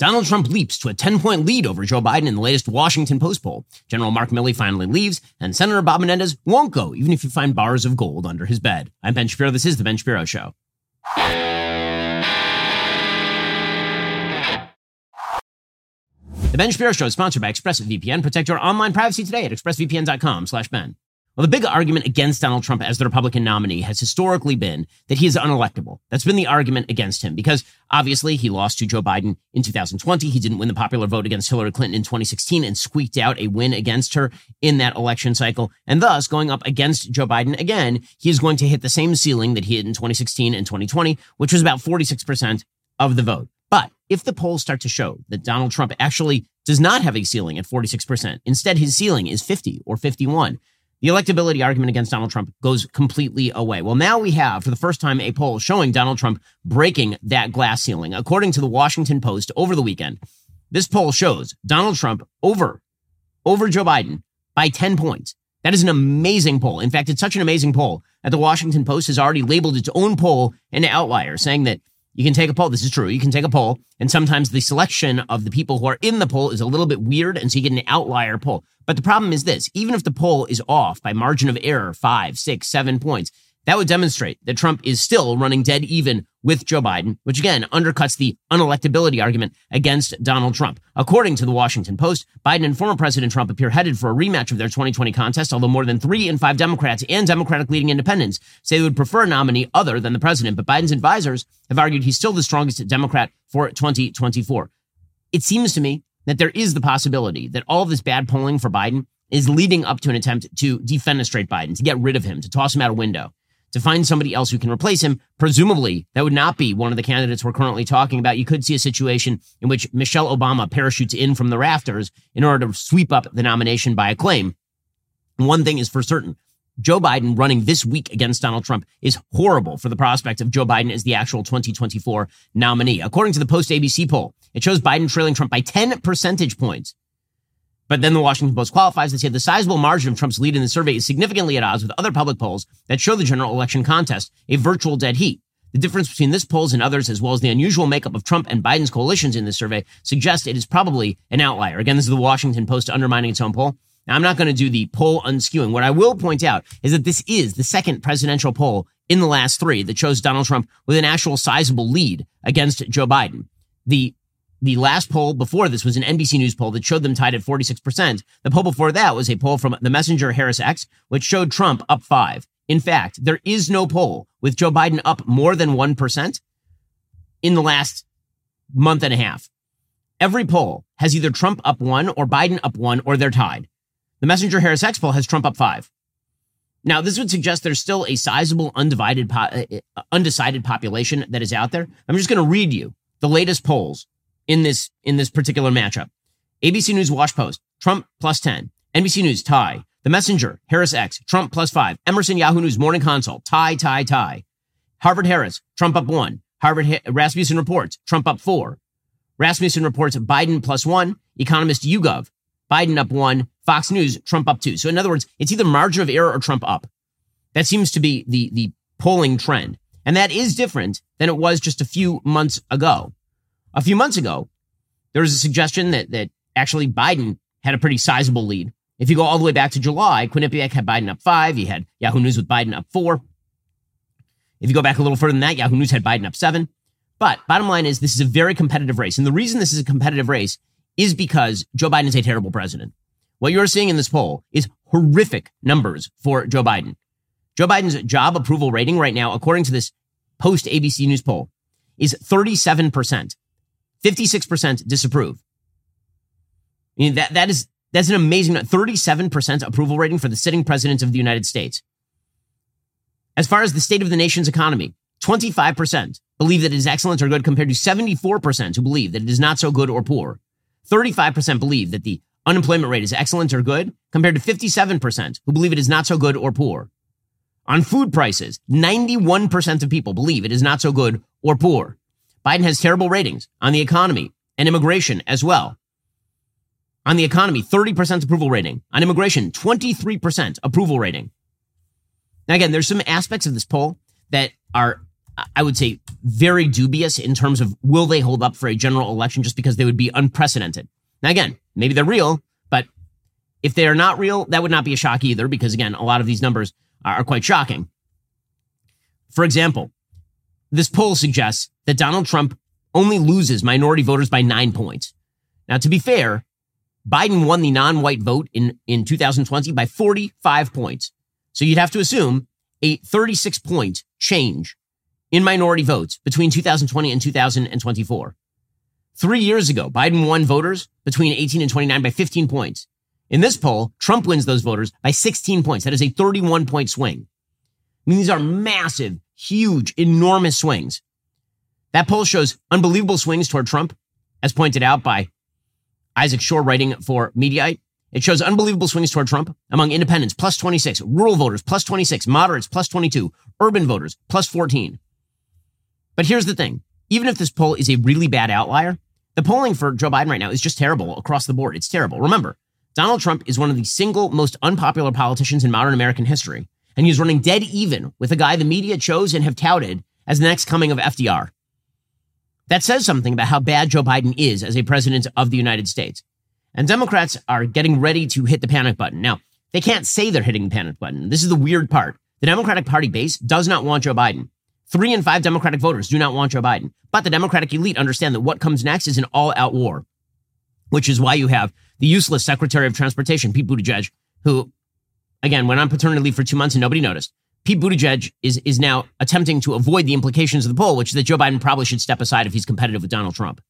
Donald Trump leaps to a 10-point lead over Joe Biden in the latest Washington Post poll. General Mark Milley finally leaves, and Senator Bob Menendez won't go, even if you find bars of gold under his bed. I'm Ben Shapiro. This is The Ben Shapiro Show. The Ben Shapiro Show is sponsored by ExpressVPN. Protect your online privacy today at expressvpn.com/Ben. Well, the big argument against Donald Trump as the Republican nominee has historically been that he is unelectable. That's been the argument against him because, obviously, he lost to Joe Biden in 2020. He didn't win the popular vote against Hillary Clinton in 2016 and squeaked out a win against her in that election cycle. And thus, going up against Joe Biden again, he is going to hit the same ceiling that he hit in 2016 and 2020, which was about 46% of the vote. But if the polls start to show that Donald Trump actually does not have a ceiling at 46%, instead his ceiling is 50 or 51, the electability argument against Donald Trump goes completely away. Well, now we have, for the first time, a poll showing Donald Trump breaking that glass ceiling. According to the Washington Post over the weekend, this poll shows Donald Trump over Joe Biden by 10 points. That is an amazing poll. In fact, it's such an amazing poll that the Washington Post has already labeled its own poll an outlier, saying that you can take a poll. This is true. You can take a poll, and sometimes the selection of the people who are in the poll is a little bit weird, and so you get an outlier poll. But the problem is this. Even if the poll is off by margin of error, 5, 6, 7 points, that would demonstrate that Trump is still running dead even with Joe Biden, which again undercuts the unelectability argument against Donald Trump. According to the Washington Post, Biden and former President Trump appear headed for a rematch of their 2020 contest, although more than 3 in 5 Democrats and Democratic-leading independents say they would prefer a nominee other than the president. But Biden's advisors have argued he's still the strongest Democrat for 2024. It seems to me that there is the possibility that all of this bad polling for Biden is leading up to an attempt to defenestrate Biden, to get rid of him, to toss him out a window, to find somebody else who can replace him. Presumably, that would not be one of the candidates we're currently talking about. You could see a situation in which Michelle Obama parachutes in from the rafters in order to sweep up the nomination by acclaim. And one thing is for certain, Joe Biden running this week against Donald Trump is horrible for the prospect of Joe Biden as the actual 2024 nominee. According to the Post-ABC poll, it shows Biden trailing Trump by 10 percentage points. But then the Washington Post qualifies. They say the sizable margin of Trump's lead in the survey is significantly at odds with other public polls that show the general election contest a virtual dead heat. The difference between this polls and others, as well as the unusual makeup of Trump and Biden's coalitions in this survey, suggests it is probably an outlier. Again, this is the Washington Post undermining its own poll. Now, I'm not going to do the poll unskewing. What I will point out is that this is the second presidential poll in the last 3 that shows Donald Trump with an actual sizable lead against Joe Biden. The last poll before this was an NBC News poll that showed them tied at 46%. The poll before that was a poll from the Messenger HarrisX, which showed Trump up 5. In fact, there is no poll with Joe Biden up more than 1% in the last month and a half. Every poll has either Trump up 1 or Biden up 1, or they're tied. The Messenger HarrisX poll has Trump up 5. Now, this would suggest there's still a sizable undecided population that is out there. I'm just going to read you the latest polls in this particular matchup. ABC News Wash Post, Trump plus 10. NBC News, tie. The Messenger, HarrisX, Trump plus 5. Emerson, Yahoo News, Morning Consult, tie. Harvard Harris, Trump up 1. Rasmussen Reports, Trump up 4. Rasmussen Reports, Biden plus 1. Economist YouGov, Biden up 1. Fox News, Trump up 2. So in other words, it's either margin of error or Trump up. That seems to be the polling trend. And that is different than it was just a few months ago. A few months ago, there was a suggestion that actually Biden had a pretty sizable lead. If you go all the way back to July, Quinnipiac had Biden up 5. You had Yahoo News with Biden up 4. If you go back a little further than that, Yahoo News had Biden up 7. But bottom line is this is a very competitive race. And the reason this is a competitive race is because Joe Biden is a terrible president. What you're seeing in this poll is horrific numbers for Joe Biden. Joe Biden's job approval rating right now, according to this Post-ABC News poll, is 37%. 56% disapprove. I mean, that's an amazing 37% approval rating for the sitting president of the United States. As far as the state of the nation's economy, 25% believe that it is excellent or good compared to 74% who believe that it is not so good or poor. 35% believe that the unemployment rate is excellent or good compared to 57% who believe it is not so good or poor. On food prices, 91% of people believe it is not so good or poor. Biden has terrible ratings on the economy and immigration as well. On the economy, 30% approval rating. On immigration, 23% approval rating. Now, again, there's some aspects of this poll that are I would say, very dubious in terms of will they hold up for a general election, just because they would be unprecedented. Now, again, maybe they're real, but if they are not real, that would not be a shock either, because, again, a lot of these numbers are quite shocking. For example, this poll suggests that Donald Trump only loses minority voters by 9 points. Now, to be fair, Biden won the non-white vote in 2020 by 45 points. So you'd have to assume a 36-point change in minority votes between 2020 and 2024. 3 years ago, Biden won voters between 18 and 29 by 15 points. In this poll, Trump wins those voters by 16 points. That is a 31-point swing. I mean, these are massive, huge, enormous swings. That poll shows unbelievable swings toward Trump, as pointed out by Isaac Shore writing for Mediaite. It shows unbelievable swings toward Trump among independents, plus 26, rural voters, plus 26, moderates, plus 22, urban voters, plus 14. But here's the thing. Even if this poll is a really bad outlier, the polling for Joe Biden right now is just terrible across the board. It's terrible. Remember, Donald Trump is one of the single most unpopular politicians in modern American history, and he's running dead even with a guy the media chose and have touted as the next coming of FDR. That says something about how bad Joe Biden is as a president of the United States. And Democrats are getting ready to hit the panic button. Now, they can't say they're hitting the panic button. This is the weird part. The Democratic Party base does not want Joe Biden. 3 in 5 Democratic voters do not want Joe Biden. But the Democratic elite understand that what comes next is an all-out war, which is why you have the useless Secretary of Transportation, Pete Buttigieg, who, again, went on paternity leave for 2 months and nobody noticed. Pete Buttigieg is now attempting to avoid the implications of the poll, which is that Joe Biden probably should step aside if he's competitive with Donald Trump.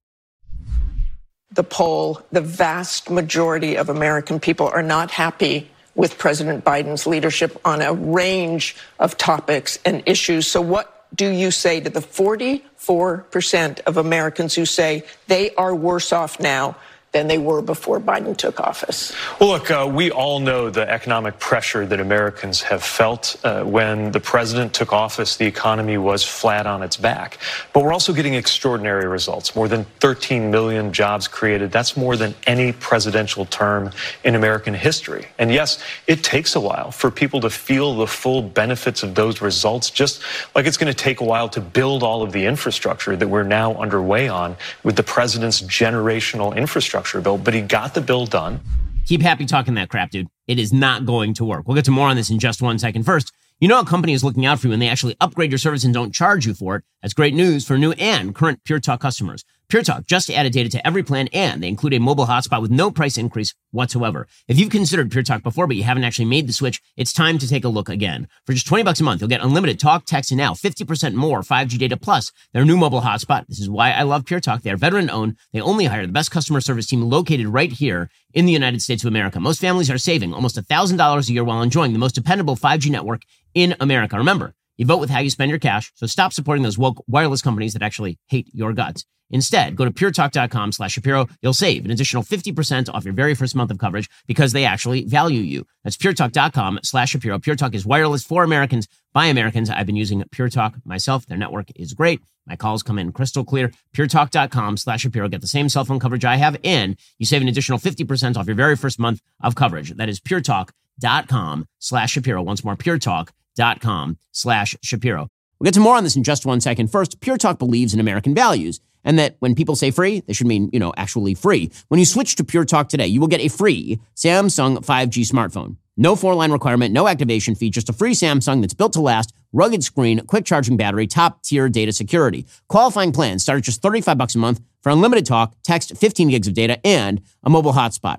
The poll, the vast majority of American people are not happy with President Biden's leadership on a range of topics and issues. So what do you say to the 44% of Americans who say they are worse off now than they were before Biden took office? Well, look, we all know the economic pressure that Americans have felt. When the president took office, the economy was flat on its back. But we're also getting extraordinary results. More than 13 million jobs created. That's more than any presidential term in American history. And yes, it takes a while for people to feel the full benefits of those results, just like it's going to take a while to build all of the infrastructure that we're now underway on with the president's generational infrastructure bill, but he got the bill done. Keep happy talking that crap, dude. It is not going to work. We'll get to more on this in just 1 second. First, you know a company is looking out for you when they actually upgrade your service and don't charge you for it. That's great news for new and current PureTalk customers. PureTalk just added data to every plan, and they include a mobile hotspot with no price increase whatsoever. If you've considered PureTalk before, but you haven't actually made the switch, it's time to take a look again. For just $20 a month, you'll get unlimited talk, text, and now 50% more 5G data plus their new mobile hotspot. This is why I love PureTalk. They are veteran-owned. They only hire the best customer service team located right here in the United States of America. Most families are saving almost $1,000 a year while enjoying the most dependable 5G network in America. Remember, you vote with how you spend your cash, so stop supporting those woke wireless companies that actually hate your guts. Instead, go to puretalk.com/Shapiro. You'll save an additional 50% off your very first month of coverage because they actually value you. That's puretalk.com/Shapiro. PureTalk is wireless for Americans by Americans. I've been using PureTalk myself. Their network is great. My calls come in crystal clear. puretalk.com/Shapiro. Get the same cell phone coverage I have, and you save an additional 50% off your very first month of coverage. That is puretalk.com/Shapiro. Once more, puretalk.com/Shapiro. We'll get to more on this in just 1 second. First, PureTalk believes in American values, and that when people say free, they should mean, actually free. When you switch to PureTalk today, you will get a free Samsung 5G smartphone. No four-line requirement, no activation fee, just a free Samsung that's built to last, rugged screen, quick-charging battery, top-tier data security. Qualifying plans start at just $35 a month for unlimited talk, text, 15 gigs of data, and a mobile hotspot.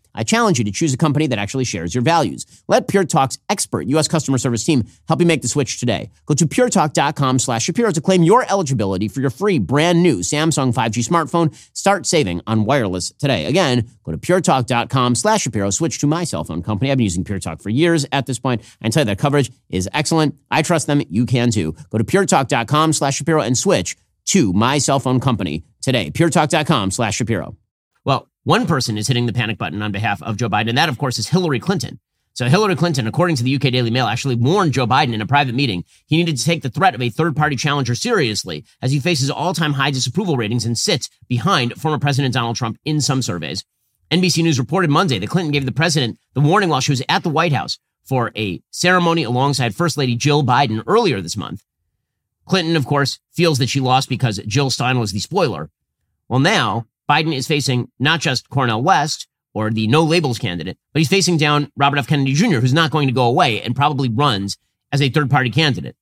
I challenge you to choose a company that actually shares your values. Let PureTalk's expert U.S. customer service team help you make the switch today. Go to puretalk.com/Shapiro to claim your eligibility for your free brand new Samsung 5G smartphone. Start saving on wireless today. Again, go to puretalk.com/Shapiro. Switch to my cell phone company. I've been using PureTalk for years at this point. I can tell you their coverage is excellent. I trust them. You can too. Go to puretalk.com/Shapiro and switch to my cell phone company today. puretalk.com/Shapiro. Well, one person is hitting the panic button on behalf of Joe Biden, and that, of course, is Hillary Clinton. So Hillary Clinton, according to the UK Daily Mail, actually warned Joe Biden in a private meeting he needed to take the threat of a third-party challenger seriously as he faces all-time high disapproval ratings and sits behind former President Donald Trump in some surveys. NBC News reported Monday that Clinton gave the president the warning while she was at the White House for a ceremony alongside First Lady Jill Biden earlier this month. Clinton, of course, feels that she lost because Jill Stein was the spoiler. Well, now Biden is facing not just Cornel West or the no labels candidate, but he's facing down Robert F. Kennedy Jr., who's not going to go away and probably runs as a third party candidate.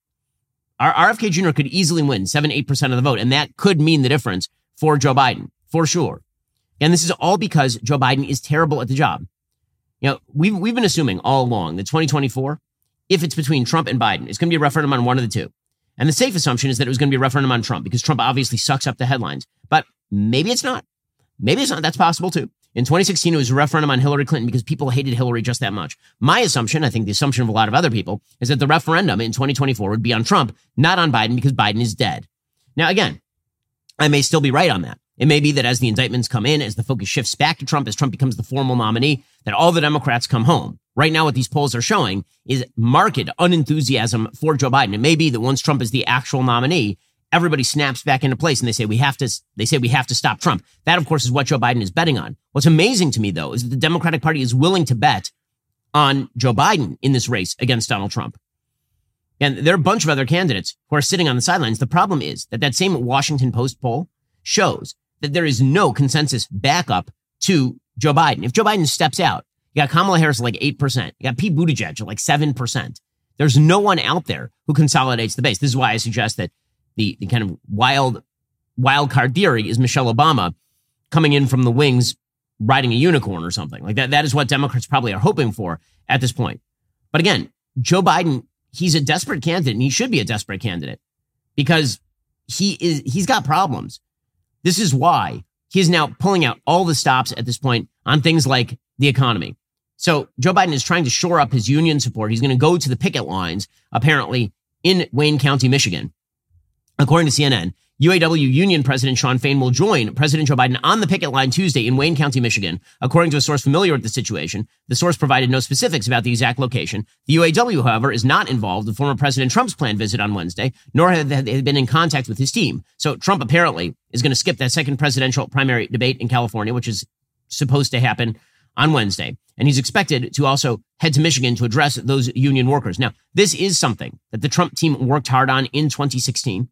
Our RFK Jr. could easily win 7-8% of the vote, and that could mean the difference for Joe Biden, for sure. And this is all because Joe Biden is terrible at the job. You know, we've been assuming all along that 2024, if it's between Trump and Biden, it's going to be a referendum on one of the two. And the safe assumption is that it was going to be a referendum on Trump because Trump obviously sucks up the headlines. But maybe it's not. Maybe it's not. That's possible, too. In 2016, it was a referendum on Hillary Clinton because people hated Hillary just that much. My assumption, I think the assumption of a lot of other people, is that the referendum in 2024 would be on Trump, not on Biden, because Biden is dead. Now, again, I may still be right on that. It may be that as the indictments come in, as the focus shifts back to Trump, as Trump becomes the formal nominee, that all the Democrats come home. Right now, what these polls are showing is marked unenthusiasm for Joe Biden. It may be that once Trump is the actual nominee, everybody snaps back into place and they say we have to stop Trump. That, of course, is what Joe Biden is betting on. What's amazing to me, though, is that the Democratic Party is willing to bet on Joe Biden in this race against Donald Trump. And there are a bunch of other candidates who are sitting on the sidelines. The problem is that that same Washington Post poll shows that there is no consensus backup to Joe Biden. If Joe Biden steps out, you got Kamala Harris at like 8%. You got Pete Buttigieg at like 7%. There's no one out there who consolidates the base. This is why I suggest that the kind of wild card theory is Michelle Obama coming in from the wings, riding a unicorn or something like that. That is what Democrats probably are hoping for at this point. But again, Joe Biden, he's a desperate candidate, and he should be a desperate candidate because he's got problems. This is why he is now pulling out all the stops at this point on things like the economy. So Joe Biden is trying to shore up his union support. He's going to go to the picket lines, apparently, in Wayne County, Michigan. According to CNN, UAW Union President Shawn Fain will join President Joe Biden on the picket line Tuesday in Wayne County, Michigan. According to a source familiar with the situation, the source provided no specifics about the exact location. The UAW, however, is not involved in former President Trump's planned visit on Wednesday, nor have they been in contact with his team. So Trump apparently is going to skip that second presidential primary debate in California, which is supposed to happen on Wednesday. And he's expected to also head to Michigan to address those union workers. Now, this is something that the Trump team worked hard on in 2016.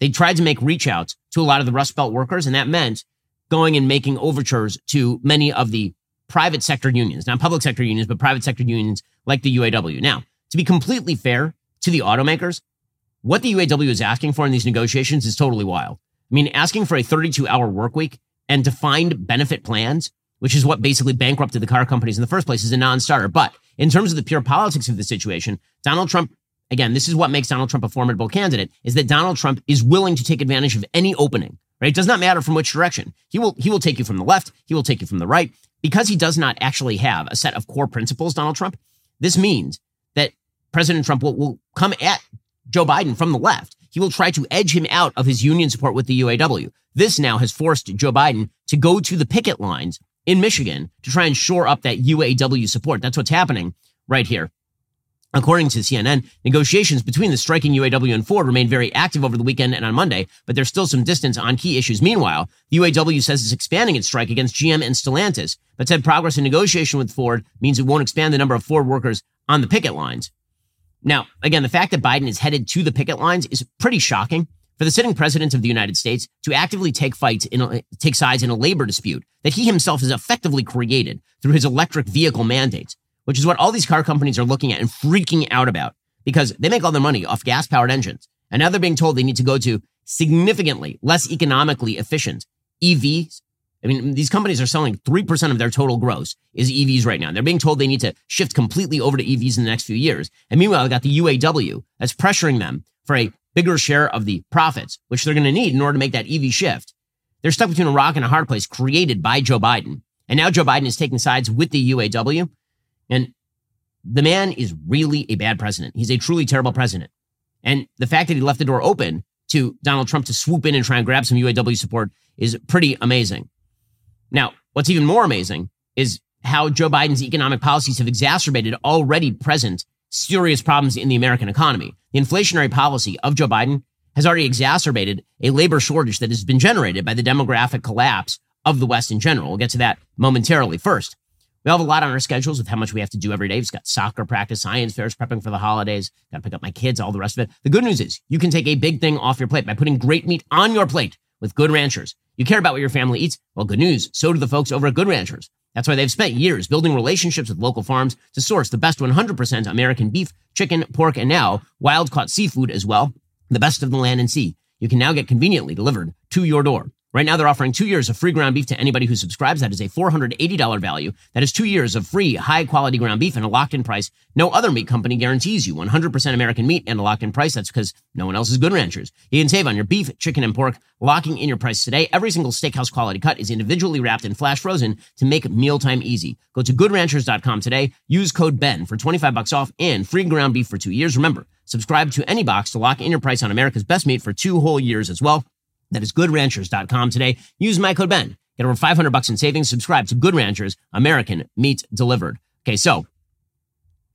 They tried to make reach outs to a lot of the Rust Belt workers, and that meant going and making overtures to many of the private sector unions, not public sector unions, but private sector unions like the UAW. Now, to be completely fair to the automakers, what the UAW is asking for in these negotiations is totally wild. I mean, asking for a 32-hour work week and defined benefit plans, which is what basically bankrupted the car companies in the first place, is a non-starter. But in terms of the pure politics of the situation, Donald Trump, again, this is what makes Donald Trump a formidable candidate, is that Donald Trump is willing to take advantage of any opening, right? It does not matter from which direction. He will take you from the left. He will take you from the right. Because he does not actually have a set of core principles, Donald Trump, this means that President Trump will come at Joe Biden from the left. He will try to edge him out of his union support with the UAW. This now has forced Joe Biden to go to the picket lines in Michigan to try and shore up that UAW support. That's what's happening right here. According to CNN, negotiations between the striking UAW and Ford remained very active over the weekend and on Monday, but there's still some distance on key issues. Meanwhile, the UAW says it's expanding its strike against GM and Stellantis, but said progress in negotiation with Ford means it won't expand the number of Ford workers on the picket lines. Now, again, the fact that Biden is headed to the picket lines is pretty shocking for the sitting president of the United States to actively take sides in a labor dispute that he himself has effectively created through his electric vehicle mandates, which is what all these car companies are looking at and freaking out about because they make all their money off gas-powered engines. And now they're being told they need to go to significantly less economically efficient EVs. I mean, these companies are selling 3% of their total gross is EVs right now. And they're being told they need to shift completely over to EVs in the next few years. And meanwhile, they got the UAW that's pressuring them for a bigger share of the profits, which they're going to need in order to make that EV shift. They're stuck between a rock and a hard place created by Joe Biden. And now Joe Biden is taking sides with the UAW. And the man is really a bad president. He's a truly terrible president. And the fact that he left the door open to Donald Trump to swoop in and try and grab some UAW support is pretty amazing. Now, what's even more amazing is how Joe Biden's economic policies have exacerbated already present serious problems in the American economy. The inflationary policy of Joe Biden has already exacerbated a labor shortage that has been generated by the demographic collapse of the West in general. We'll get to that momentarily. First, we have a lot on our schedules with how much we have to do every day. We've got soccer practice, science fairs, prepping for the holidays. Got to pick up my kids, all the rest of it. The good news is you can take a big thing off your plate by putting great meat on your plate with Good Ranchers. You care about what your family eats? Well, good news. So do the folks over at Good Ranchers. That's why they've spent years building relationships with local farms to source the best 100% American beef, chicken, pork, and now wild-caught seafood as well. The best of the land and sea. You can now get conveniently delivered to your door. Right now, they're offering 2 years of free ground beef to anybody who subscribes. That is a $480 value. That is 2 years of free, high-quality ground beef and a locked-in price. No other meat company guarantees you 100% American meat and a locked-in price. That's because no one else is Good Ranchers. You can save on your beef, chicken, and pork, locking in your price today. Every single steakhouse-quality cut is individually wrapped and flash-frozen to make mealtime easy. Go to goodranchers.com today. Use code BEN for $25 off and free ground beef for 2 years. Remember, subscribe to any box to lock in your price on America's best meat for 2 whole years as well. That is goodranchers.com today. Use my code Ben. Get over $500 in savings. Subscribe to Good Ranchers, American meat delivered. Okay, so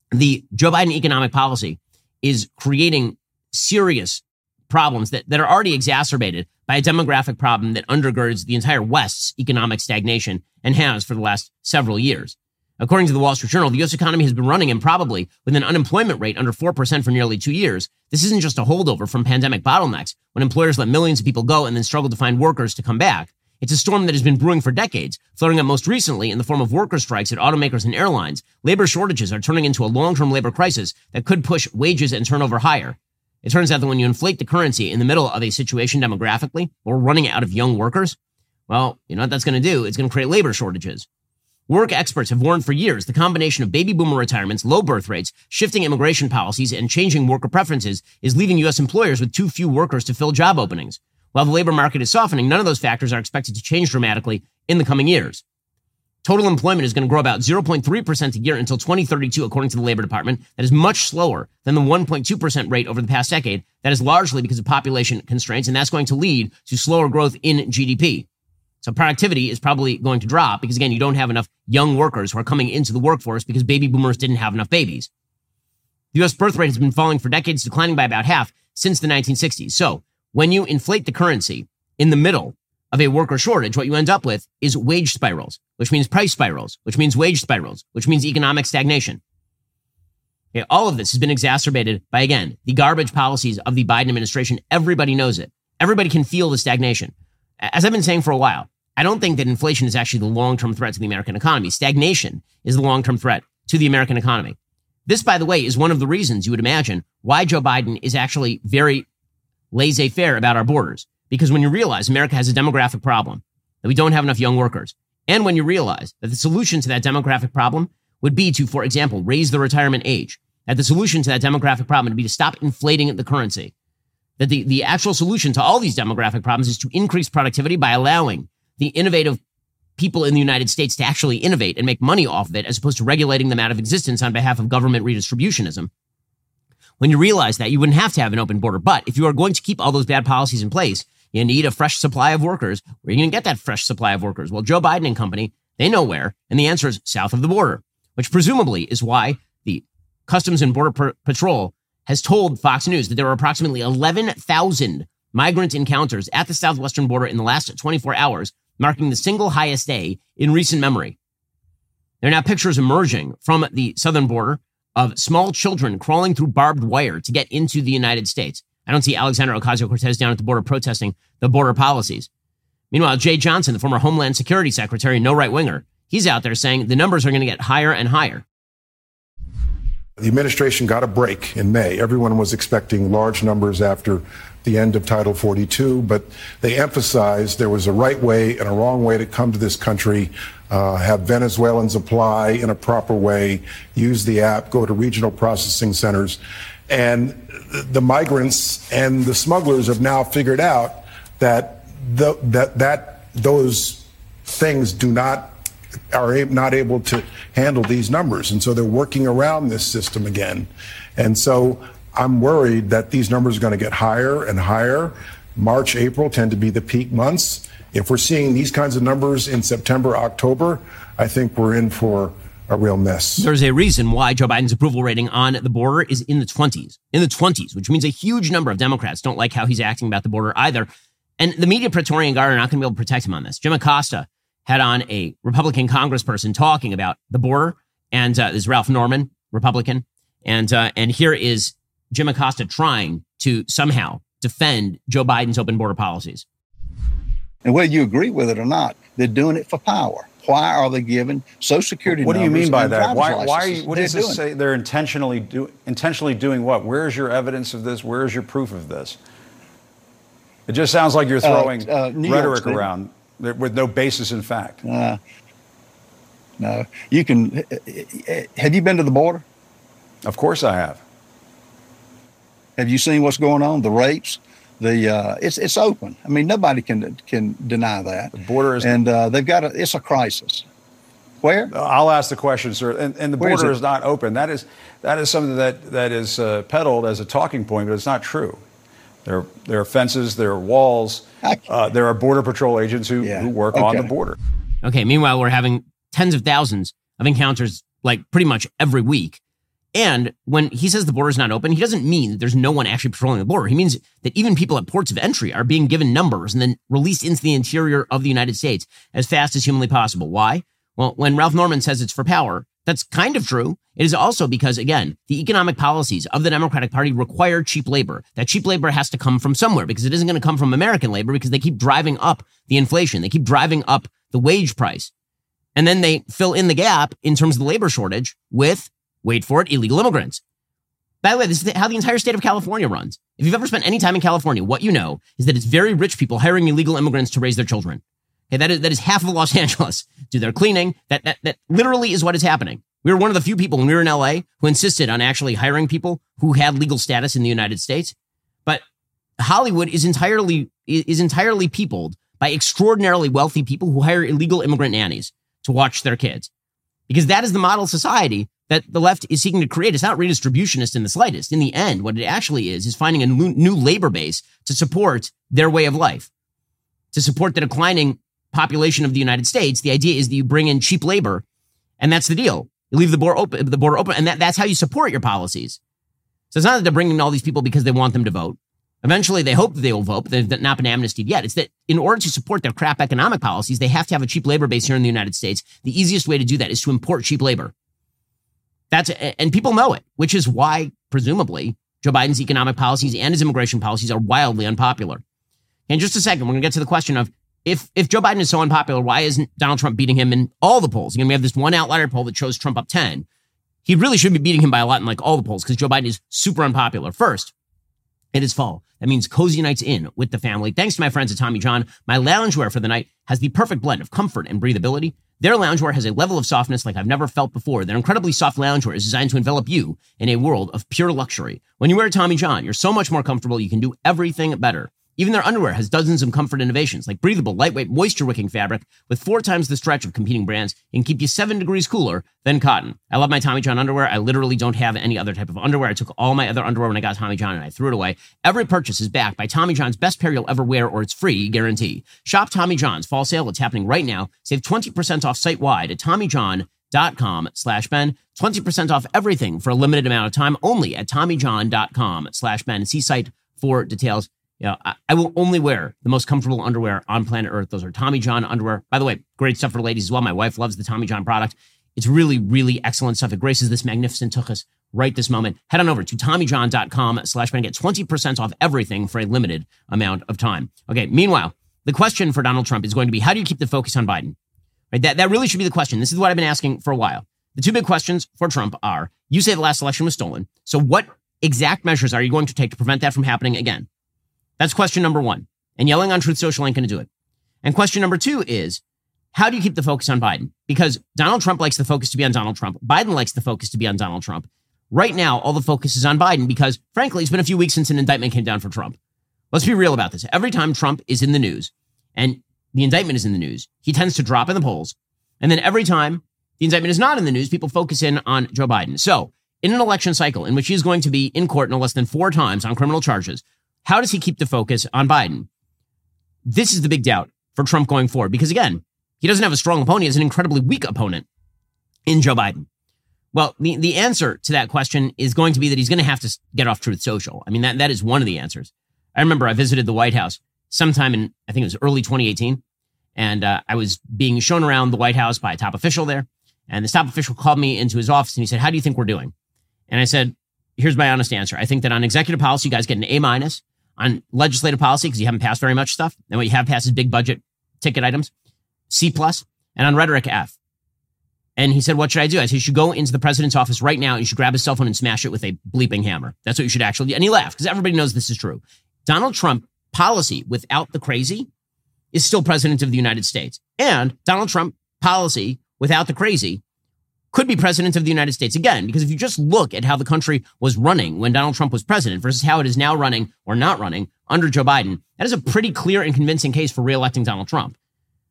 the Joe Biden economic policy is creating serious problems that are already exacerbated by a demographic problem that undergirds the entire West's economic stagnation and has for the last several years. According to the Wall Street Journal, the U.S. economy has been running improbably with an unemployment rate under 4% for nearly 2 years. This isn't just a holdover from pandemic bottlenecks when employers let millions of people go and then struggle to find workers to come back. It's a storm that has been brewing for decades, flaring up most recently in the form of worker strikes at automakers and airlines. Labor shortages are turning into a long-term labor crisis that could push wages and turnover higher. It turns out that when you inflate the currency in the middle of a situation demographically or running out of young workers, well, you know what that's going to do? It's going to create labor shortages. Work experts have warned for years the combination of baby boomer retirements, low birth rates, shifting immigration policies, and changing worker preferences is leaving U.S. employers with too few workers to fill job openings. While the labor market is softening, none of those factors are expected to change dramatically in the coming years. Total employment is going to grow about 0.3% a year until 2032, according to the Labor Department. That is much slower than the 1.2% rate over the past decade. That is largely because of population constraints, and that's going to lead to slower growth in GDP. So productivity is probably going to drop because, again, you don't have enough young workers who are coming into the workforce because baby boomers didn't have enough babies. The U.S. birth rate has been falling for decades, declining by about half since the 1960s. So when you inflate the currency in the middle of a worker shortage, what you end up with is wage spirals, which means price spirals, which means wage spirals, which means economic stagnation. Okay, all of this has been exacerbated by, again, the garbage policies of the Biden administration. Everybody knows it. Everybody can feel the stagnation. As I've been saying for a while, I don't think that inflation is actually the long-term threat to the American economy. Stagnation is the long-term threat to the American economy. This, by the way, is one of the reasons you would imagine why Joe Biden is actually very laissez-faire about our borders. Because when you realize America has a demographic problem, that we don't have enough young workers, and when you realize that the solution to that demographic problem would be to, for example, raise the retirement age, that the solution to that demographic problem would be to stop inflating the currency, that the actual solution to all these demographic problems is to increase productivity by allowing the innovative people in the United States to actually innovate and make money off of it, as opposed to regulating them out of existence on behalf of government redistributionism. When you realize that, you wouldn't have to have an open border. But if you are going to keep all those bad policies in place, you need a fresh supply of workers. Where are you going to get that fresh supply of workers? Well, Joe Biden and company, they know where. And the answer is south of the border, which presumably is why the Customs and Border Patrol has told Fox News that there were approximately 11,000 migrant encounters at the southwestern border in the last 24 hours, marking the single highest day in recent memory. There are now pictures emerging from the southern border of small children crawling through barbed wire to get into the United States. I don't see Alexandria Ocasio-Cortez down at the border protesting the border policies. Meanwhile, Jay Johnson, the former Homeland Security Secretary, no right-winger, he's out there saying the numbers are going to get higher and higher. The administration got a break in May. Everyone was expecting large numbers after the end of Title 42, but they emphasized there was a right way and a wrong way to come to this country, have Venezuelans apply in a proper way, use the app, go to regional processing centers. And the migrants and the smugglers have now figured out that those things are not able to handle these numbers. And so they're working around this system again. And so I'm worried that these numbers are going to get higher and higher. March, April tend to be the peak months. If we're seeing these kinds of numbers in September, October, I think we're in for a real mess. There's a reason why Joe Biden's approval rating on the border is in the 20s. In the 20s, which means a huge number of Democrats don't like how he's acting about the border either. And the media Praetorian Guard are not going to be able to protect him on this. Jim Acosta, had on a Republican congressperson talking about the border, and this is Ralph Norman, Republican, and here is Jim Acosta trying to somehow defend Joe Biden's open border policies. And whether you agree with it or not, they're doing it for power. Why are they giving Social Security numbers? What do you mean by that? Why? What does this say? They're intentionally doing what? Where's your evidence of this? Where's your proof of this? It just sounds like you're throwing rhetoric around with no basis in fact. No. You can. Have you been to the border? Of course I have. Have you seen what's going on? The rapes. It's open. I mean, nobody can deny that. The border is, and they've got it's a crisis. Where? I'll ask the question, sir. And the border is not open. That is something that is peddled as a talking point, but it's not true. There are fences, there are walls, there are border patrol agents who work on the border. Okay. Meanwhile, we're having tens of thousands of encounters, like pretty much every week. And when he says the border is not open, he doesn't mean that there's no one actually patrolling the border. He means that even people at ports of entry are being given numbers and then released into the interior of the United States as fast as humanly possible. Why? Well, when Ralph Norman says it's for power, that's kind of true. It is also because, again, the economic policies of the Democratic Party require cheap labor. That cheap labor has to come from somewhere because it isn't going to come from American labor because they keep driving up the inflation. They keep driving up the wage price. And then they fill in the gap in terms of the labor shortage with, wait for it, illegal immigrants. By the way, this is how the entire state of California runs. If you've ever spent any time in California, what you know is that it's very rich people hiring illegal immigrants to raise their children. Okay, that is half of Los Angeles. Do their cleaning. That literally is what is happening. We were one of the few people when we were in LA who insisted on actually hiring people who had legal status in the United States. But Hollywood is entirely peopled by extraordinarily wealthy people who hire illegal immigrant nannies to watch their kids. Because that is the model society that the left is seeking to create. It's not redistributionist in the slightest. In the end, what it actually is finding a new labor base to support their way of life, to support the declining population of the United States. The idea is that you bring in cheap labor, and that's the deal. You leave the border open, and that's how you support your policies. So it's not that they're bringing all these people because they want them to vote. Eventually, they hope that they will vote, but they've not been amnestied yet. It's that in order to support their crap economic policies, they have to have a cheap labor base here in the United States. The easiest way to do that is to import cheap labor. And people know it, which is why, presumably, Joe Biden's economic policies and his immigration policies are wildly unpopular. In just a second, we're going to get to the question of, if Joe Biden is so unpopular, why isn't Donald Trump beating him in all the polls? We have this one outlier poll that shows Trump up 10. He really should be beating him by a lot in like all the polls because Joe Biden is super unpopular. First, it is fall. That means cozy nights in with the family. Thanks to my friends at Tommy John, my loungewear for the night has the perfect blend of comfort and breathability. Their loungewear has a level of softness like I've never felt before. Their incredibly soft loungewear is designed to envelop you in a world of pure luxury. When you wear Tommy John, you're so much more comfortable, you can do everything better. Even their underwear has dozens of comfort innovations like breathable, lightweight, moisture-wicking fabric with 4 times the stretch of competing brands and keep you 7 degrees cooler than cotton. I love my Tommy John underwear. I literally don't have any other type of underwear. I took all my other underwear when I got Tommy John and I threw it away. Every purchase is backed by Tommy John's best pair you'll ever wear or it's free guarantee. Shop Tommy John's fall sale. It's happening right now. Save 20% off site-wide at TommyJohn.com/Ben. 20% off everything for a limited amount of time only at TommyJohn.com/Ben. See site for details. Yeah, I will only wear the most comfortable underwear on planet Earth. Those are Tommy John underwear. By the way, great stuff for ladies as well. My wife loves the Tommy John product. It's really, really excellent stuff. It graces this magnificent tuchus right this moment. Head on over to TommyJohn.com/Ben. Get 20% off everything for a limited amount of time. Okay, meanwhile, the question for Donald Trump is going to be, how do you keep the focus on Biden? Right? That really should be the question. This is what I've been asking for a while. The two big questions for Trump are, you say the last election was stolen. So what exact measures are you going to take to prevent that from happening again? That's question number one. And yelling on Truth Social ain't going to do it. And question number two is, how do you keep the focus on Biden? Because Donald Trump likes the focus to be on Donald Trump. Biden likes the focus to be on Donald Trump. Right now, all the focus is on Biden because, frankly, it's been a few weeks since an indictment came down for Trump. Let's be real about this. Every time Trump is in the news and the indictment is in the news, he tends to drop in the polls. And then every time the indictment is not in the news, people focus in on Joe Biden. So in an election cycle in which he's going to be in court no less than 4 times on criminal charges, how does he keep the focus on Biden? This is the big doubt for Trump going forward, because again, he doesn't have a strong opponent. He has an incredibly weak opponent in Joe Biden. Well, the answer to that question is going to be that he's going to have to get off Truth Social. I mean, that is one of the answers. I remember I visited the White House sometime in, I think it was early 2018, And I was being shown around the White House by a top official there. And this top official called me into his office and he said, how do you think we're doing? And I said, here's my honest answer. I think that on executive policy, you guys get an A-. On legislative policy, because you haven't passed very much stuff. And what you have passed is big budget ticket items, C+. And on rhetoric, F. And he said, what should I do? I said, you should go into the president's office right now. You should grab his cell phone and smash it with a bleeping hammer. That's what you should actually do. And he laughed because everybody knows this is true. Donald Trump policy without the crazy is still president of the United States. And Donald Trump policy without the crazy could be president of the United States again, because if you just look at how the country was running when Donald Trump was president versus how it is now running or not running under Joe Biden, that is a pretty clear and convincing case for reelecting Donald Trump.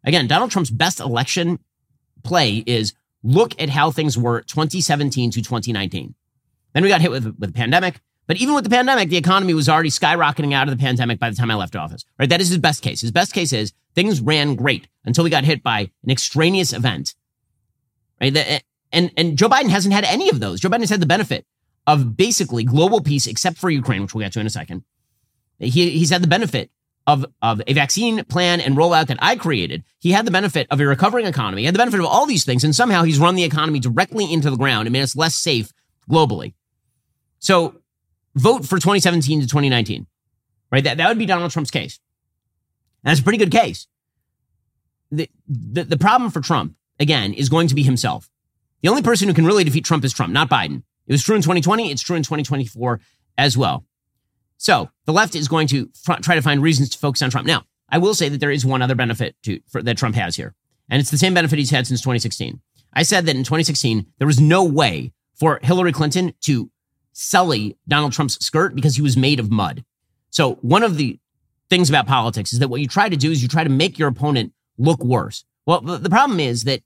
Again, Donald Trump's best election play is look at how things were 2017 to 2019. Then we got hit with the pandemic. But even with the pandemic, the economy was already skyrocketing out of the pandemic by the time I left office, right? That is his best case. His best case is things ran great until we got hit by an extraneous event, right? And Joe Biden hasn't had any of those. Joe Biden has had the benefit of basically global peace, except for Ukraine, which we'll get to in a second. He's had the benefit of a vaccine plan and rollout that I created. He had the benefit of a recovering economy. He had the benefit of all these things. And somehow he's run the economy directly into the ground and made us less safe globally. So vote for 2017 to 2019, right? That would be Donald Trump's case. And that's a pretty good case. The problem for Trump, again, is going to be himself. The only person who can really defeat Trump is Trump, not Biden. It was true in 2020. It's true in 2024 as well. So the left is going to try to find reasons to focus on Trump. Now, I will say that there is one other benefit that Trump has here. And it's the same benefit he's had since 2016. I said that in 2016, there was no way for Hillary Clinton to sully Donald Trump's skirt because he was made of mud. So one of the things about politics is that what you try to do is you try to make your opponent look worse. Well, the problem is that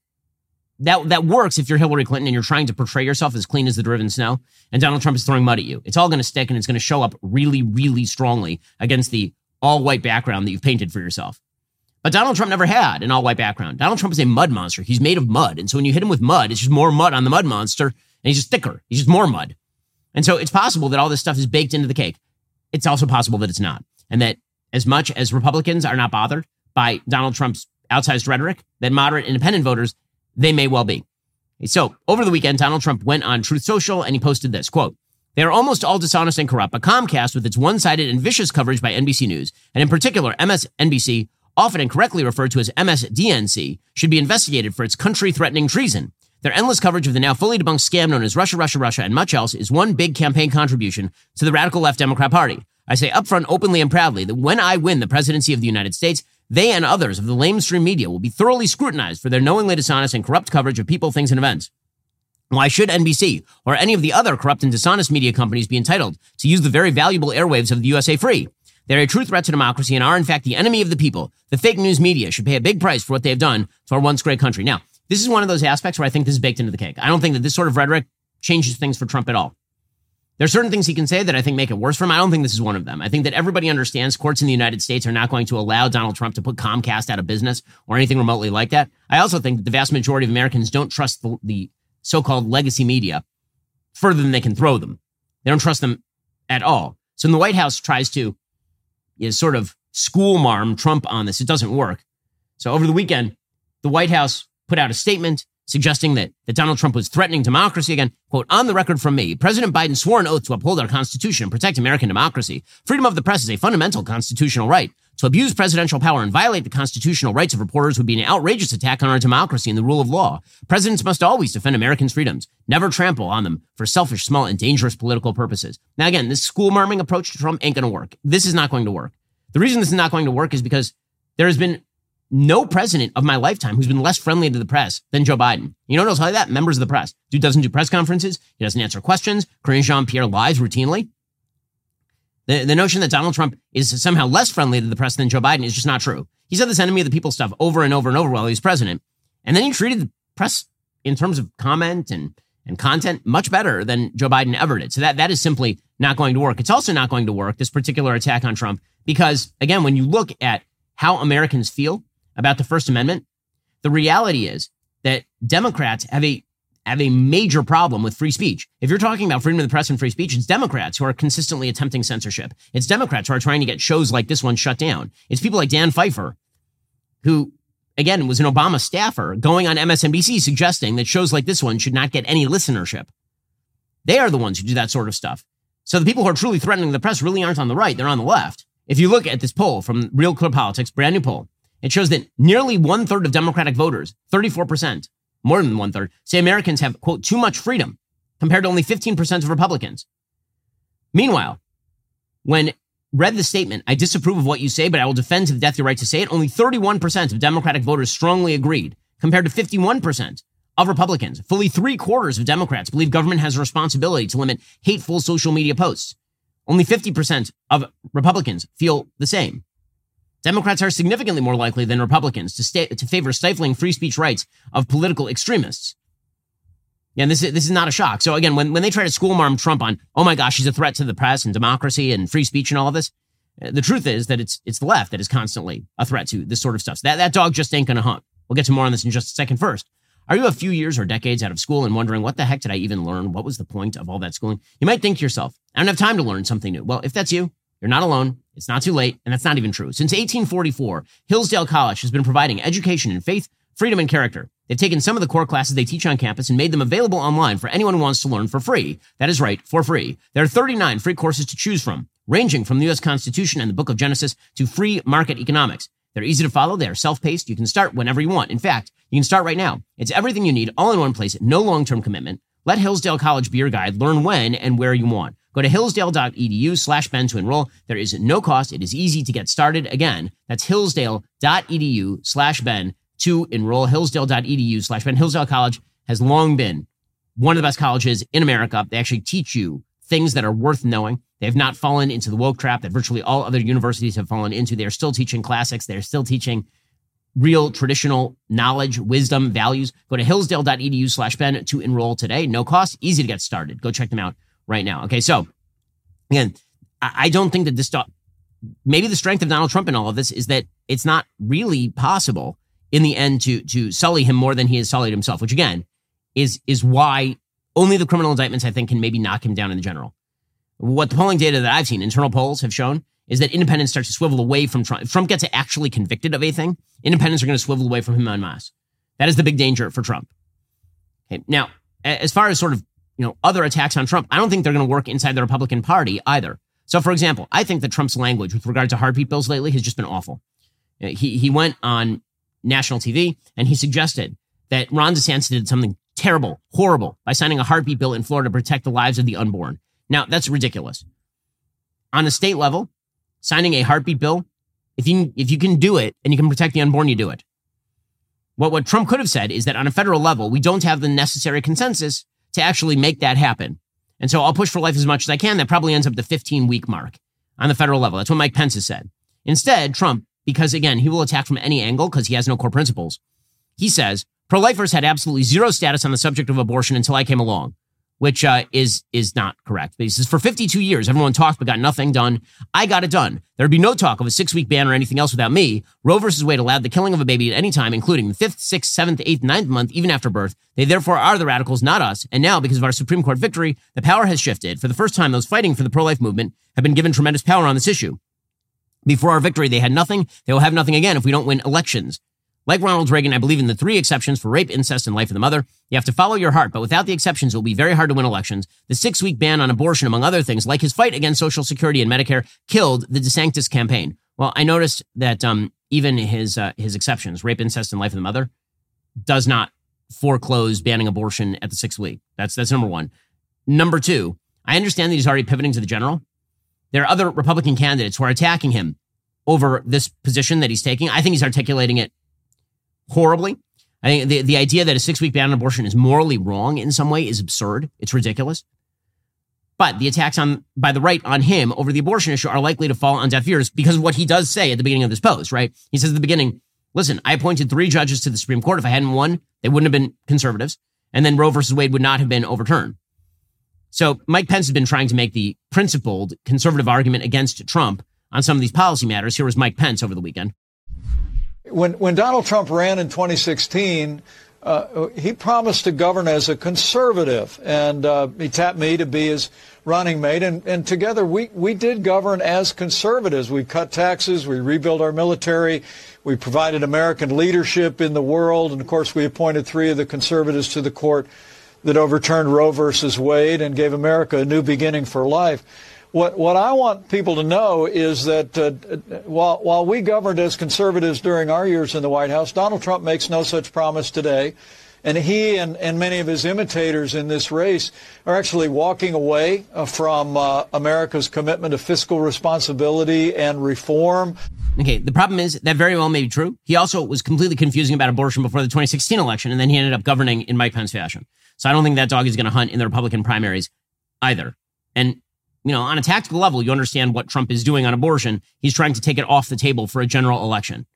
works if you're Hillary Clinton and you're trying to portray yourself as clean as the driven snow and Donald Trump is throwing mud at you. It's all going to stick and it's going to show up really, really strongly against the all-white background that you've painted for yourself. But Donald Trump never had an all-white background. Donald Trump is a mud monster. He's made of mud. And so when you hit him with mud, it's just more mud on the mud monster and he's just thicker. He's just more mud. And so it's possible that all this stuff is baked into the cake. It's also possible that it's not. And that as much as Republicans are not bothered by Donald Trump's outsized rhetoric, that moderate independent voters, they may well be. So over the weekend, Donald Trump went on Truth Social and he posted this, quote, "They are almost all dishonest and corrupt, but Comcast with its one-sided and vicious coverage by NBC News, and in particular MSNBC, often incorrectly referred to as MSDNC, should be investigated for its country-threatening treason. Their endless coverage of the now fully debunked scam known as Russia, Russia, Russia, and much else is one big campaign contribution to the radical left Democrat Party. I say upfront, openly, and proudly that when I win the presidency of the United States, they and others of the lamestream media will be thoroughly scrutinized for their knowingly dishonest and corrupt coverage of people, things, and events. Why should NBC or any of the other corrupt and dishonest media companies be entitled to use the very valuable airwaves of the USA Free? They're a true threat to democracy and are, in fact, the enemy of the people. The fake news media should pay a big price for what they have done to our once great country." Now, this is one of those aspects where I think this is baked into the cake. I don't think that this sort of rhetoric changes things for Trump at all. There are certain things he can say that I think make it worse for him. I don't think this is one of them. I think that everybody understands courts in the United States are not going to allow Donald Trump to put Comcast out of business or anything remotely like that. I also think that the vast majority of Americans don't trust the so-called legacy media further than they can throw them. They don't trust them at all. So when the White House tries to sort of schoolmarm Trump on this, it doesn't work. So over the weekend, the White House put out a statement suggesting that Donald Trump was threatening democracy again. Quote, "On the record from me, President Biden swore an oath to uphold our Constitution and protect American democracy. Freedom of the press is a fundamental constitutional right. To abuse presidential power and violate the constitutional rights of reporters would be an outrageous attack on our democracy and the rule of law. Presidents must always defend Americans' freedoms, never trample on them for selfish, small, and dangerous political purposes." Now, again, this school-marming approach to Trump ain't going to work. This is not going to work. The reason this is not going to work is because there has been no president of my lifetime who's been less friendly to the press than Joe Biden. You know what else like that? Members of the press. Dude doesn't do press conferences. He doesn't answer questions. Karine Jean-Pierre lies routinely. The notion that Donald Trump is somehow less friendly to the press than Joe Biden is just not true. He said this enemy of the people stuff over and over and over while he was president. And then he treated the press in terms of comment and content much better than Joe Biden ever did. So that is simply not going to work. It's also not going to work, this particular attack on Trump, because again, when you look at how Americans feel about the First Amendment, the reality is that Democrats have a major problem with free speech. If you're talking about freedom of the press and free speech, it's Democrats who are consistently attempting censorship. It's Democrats who are trying to get shows like this one shut down. It's people like Dan Pfeiffer, who again, was an Obama staffer, going on MSNBC suggesting that shows like this one should not get any listenership. They are the ones who do that sort of stuff. So the people who are truly threatening the press really aren't on the right. They're on the left. If you look at this poll from Real Clear Politics, brand new poll, it shows that nearly one third of Democratic voters, 34%, more than one third, say Americans have, quote, too much freedom compared to only 15% of Republicans. Meanwhile, when read the statement, I disapprove of what you say, but I will defend to the death your right to say it, only 31% of Democratic voters strongly agreed compared to 51% of Republicans. Fully three quarters of Democrats believe government has a responsibility to limit hateful social media posts. Only 50% of Republicans feel the same. Democrats are significantly more likely than Republicans to favor stifling free speech rights of political extremists. And this is not a shock. So again, when they try to schoolmarm Trump on, oh my gosh, he's a threat to the press and democracy and free speech and all of this, the truth is that it's the left that is constantly a threat to this sort of stuff. So that dog just ain't gonna hunt. We'll get to more on this in just a second. First, are you a few years or decades out of school and wondering, what the heck did I even learn? What was the point of all that schooling? You might think to yourself, I don't have time to learn something new. Well, if that's you, you're not alone. It's not too late, and that's not even true. Since 1844, Hillsdale College has been providing education in faith, freedom, and character. They've taken some of the core classes they teach on campus and made them available online for anyone who wants to learn for free. That is right, for free. There are 39 free courses to choose from, ranging from the U.S. Constitution and the Book of Genesis to free market economics. They're easy to follow. They are self-paced. You can start whenever you want. In fact, you can start right now. It's everything you need, all in one place, no long-term commitment. Let Hillsdale College be your guide. Learn when and where you want. Go to hillsdale.edu/Ben to enroll. There is no cost. It is easy to get started. Again, that's hillsdale.edu/Ben. to enroll, hillsdale.edu/Ben. Hillsdale College has long been one of the best colleges in America. They actually teach you things that are worth knowing. They have not fallen into the woke trap that virtually all other universities have fallen into. They're still teaching classics. They're still teaching real traditional knowledge, wisdom, values. Go to hillsdale.edu/Ben to enroll today. No cost, easy to get started. Go check them out right now. Okay, so again, I don't think that this, maybe the strength of Donald Trump in all of this is that it's not really possible in the end to sully him more than he has sullied himself, which again is why only the criminal indictments, I think, can maybe knock him down in the general. What the polling data that I've seen, internal polls have shown, is that independents start to swivel away from Trump. If Trump gets actually convicted of anything, independents are going to swivel away from him en masse. That is the big danger for Trump. Okay. Now, as far as sort of, other attacks on Trump, I don't think they're going to work inside the Republican Party either. So for example, I think that Trump's language with regard to heartbeat bills lately has just been awful. He went on national TV, and he suggested that Ron DeSantis did something terrible, horrible, by signing a heartbeat bill in Florida to protect the lives of the unborn. Now, that's ridiculous. On a state level, signing a heartbeat bill, if you can do it and you can protect the unborn, you do it. What Trump could have said is that on a federal level, we don't have the necessary consensus to actually make that happen. And so I'll push for life as much as I can. That probably ends up the 15-week mark on the federal level. That's what Mike Pence has said. Instead, Trump, because again, he will attack from any angle because he has no core principles. He says, pro-lifers had absolutely zero status on the subject of abortion until I came along, which is not correct. But he says, for 52 years, everyone talked but got nothing done. I got it done. There'd be no talk of a 6-week ban or anything else without me. Roe versus Wade allowed the killing of a baby at any time, including the 5th, 6th, 7th, 8th, 9th month, even after birth. They therefore are the radicals, not us. And now, because of our Supreme Court victory, the power has shifted. For the first time, those fighting for the pro-life movement have been given tremendous power on this issue. Before our victory, they had nothing. They will have nothing again if we don't win elections. Like Ronald Reagan, I believe in the 3 exceptions for rape, incest, and life of the mother. You have to follow your heart, but without the exceptions, it will be very hard to win elections. The 6-week ban on abortion, among other things, like his fight against Social Security and Medicare, killed the DeSantis campaign. Well, I noticed that even his exceptions, rape, incest, and life of the mother, does not foreclose banning abortion at the 6th week. That's number one. Number two, I understand that he's already pivoting to the general. There are other Republican candidates who are attacking him over this position that he's taking. I think he's articulating it horribly. I think the idea that a 6-week ban on abortion is morally wrong in some way is absurd. It's ridiculous. But the attacks by the right on him over the abortion issue are likely to fall on deaf ears because of what he does say at the beginning of this post, right? He says at the beginning, listen, I appointed 3 judges to the Supreme Court. If I hadn't won, they wouldn't have been conservatives. And then Roe versus Wade would not have been overturned. So Mike Pence has been trying to make the principled conservative argument against Trump on some of these policy matters. Here was Mike Pence over the weekend. When Donald Trump ran in 2016, He promised to govern as a conservative, and he tapped me to be his running mate. And together we did govern as conservatives. We cut taxes. We rebuilt our military. We provided American leadership in the world. And, of course, we appointed three of the conservatives to the court that overturned Roe versus Wade and gave America a new beginning for life. What I want people to know is that while we governed as conservatives during our years in the White House, Donald Trump makes no such promise today. And he and many of his imitators in this race are actually walking away from America's commitment to fiscal responsibility and reform. Okay, the problem is that very well may be true. He also was completely confusing about abortion before the 2016 election, and then he ended up governing in Mike Pence fashion. So I don't think that dog is going to hunt in the Republican primaries either. And you know, on a tactical level, you understand what Trump is doing on abortion. He's trying to take it off the table for a general election.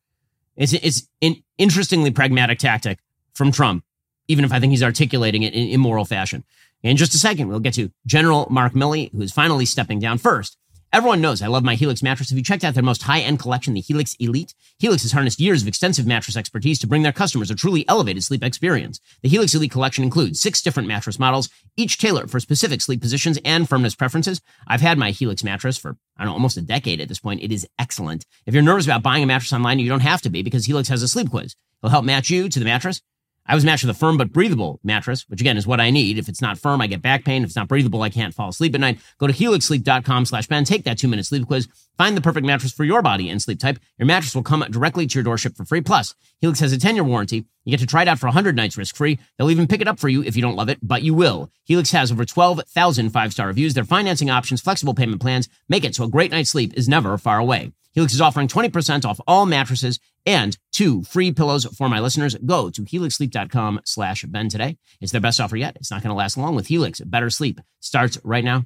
It's an interestingly pragmatic tactic from Trump, even if I think he's articulating it in immoral fashion. In just a second, we'll get to General Mark Milley, who is finally stepping down. First, everyone knows I love my Helix mattress. Have you checked out their most high-end collection, the Helix Elite? Helix has harnessed years of extensive mattress expertise to bring their customers a truly elevated sleep experience. The Helix Elite collection includes 6 different mattress models, each tailored for specific sleep positions and firmness preferences. I've had my Helix mattress for, I don't know, almost a decade at this point. It is excellent. If you're nervous about buying a mattress online, you don't have to be, because Helix has a sleep quiz. It'll help match you to the mattress. I was matched with a firm but breathable mattress, which, again, is what I need. If it's not firm, I get back pain. If it's not breathable, I can't fall asleep at night. Go to helixsleep.com/Ben. Take that 2-minute sleep quiz. Find the perfect mattress for your body and sleep type. Your mattress will come directly to your door, shipped for free. Plus, Helix has a 10-year warranty. You get to try it out for 100 nights risk-free. They'll even pick it up for you if you don't love it, but you will. Helix has over 12,000 5-star reviews. Their financing options, flexible payment plans make it so a great night's sleep is never far away. Helix is offering 20% off all mattresses and 2 free pillows for my listeners. Go to helixsleep.com/Ben today. It's their best offer yet. It's not going to last long with Helix. Better sleep starts right now.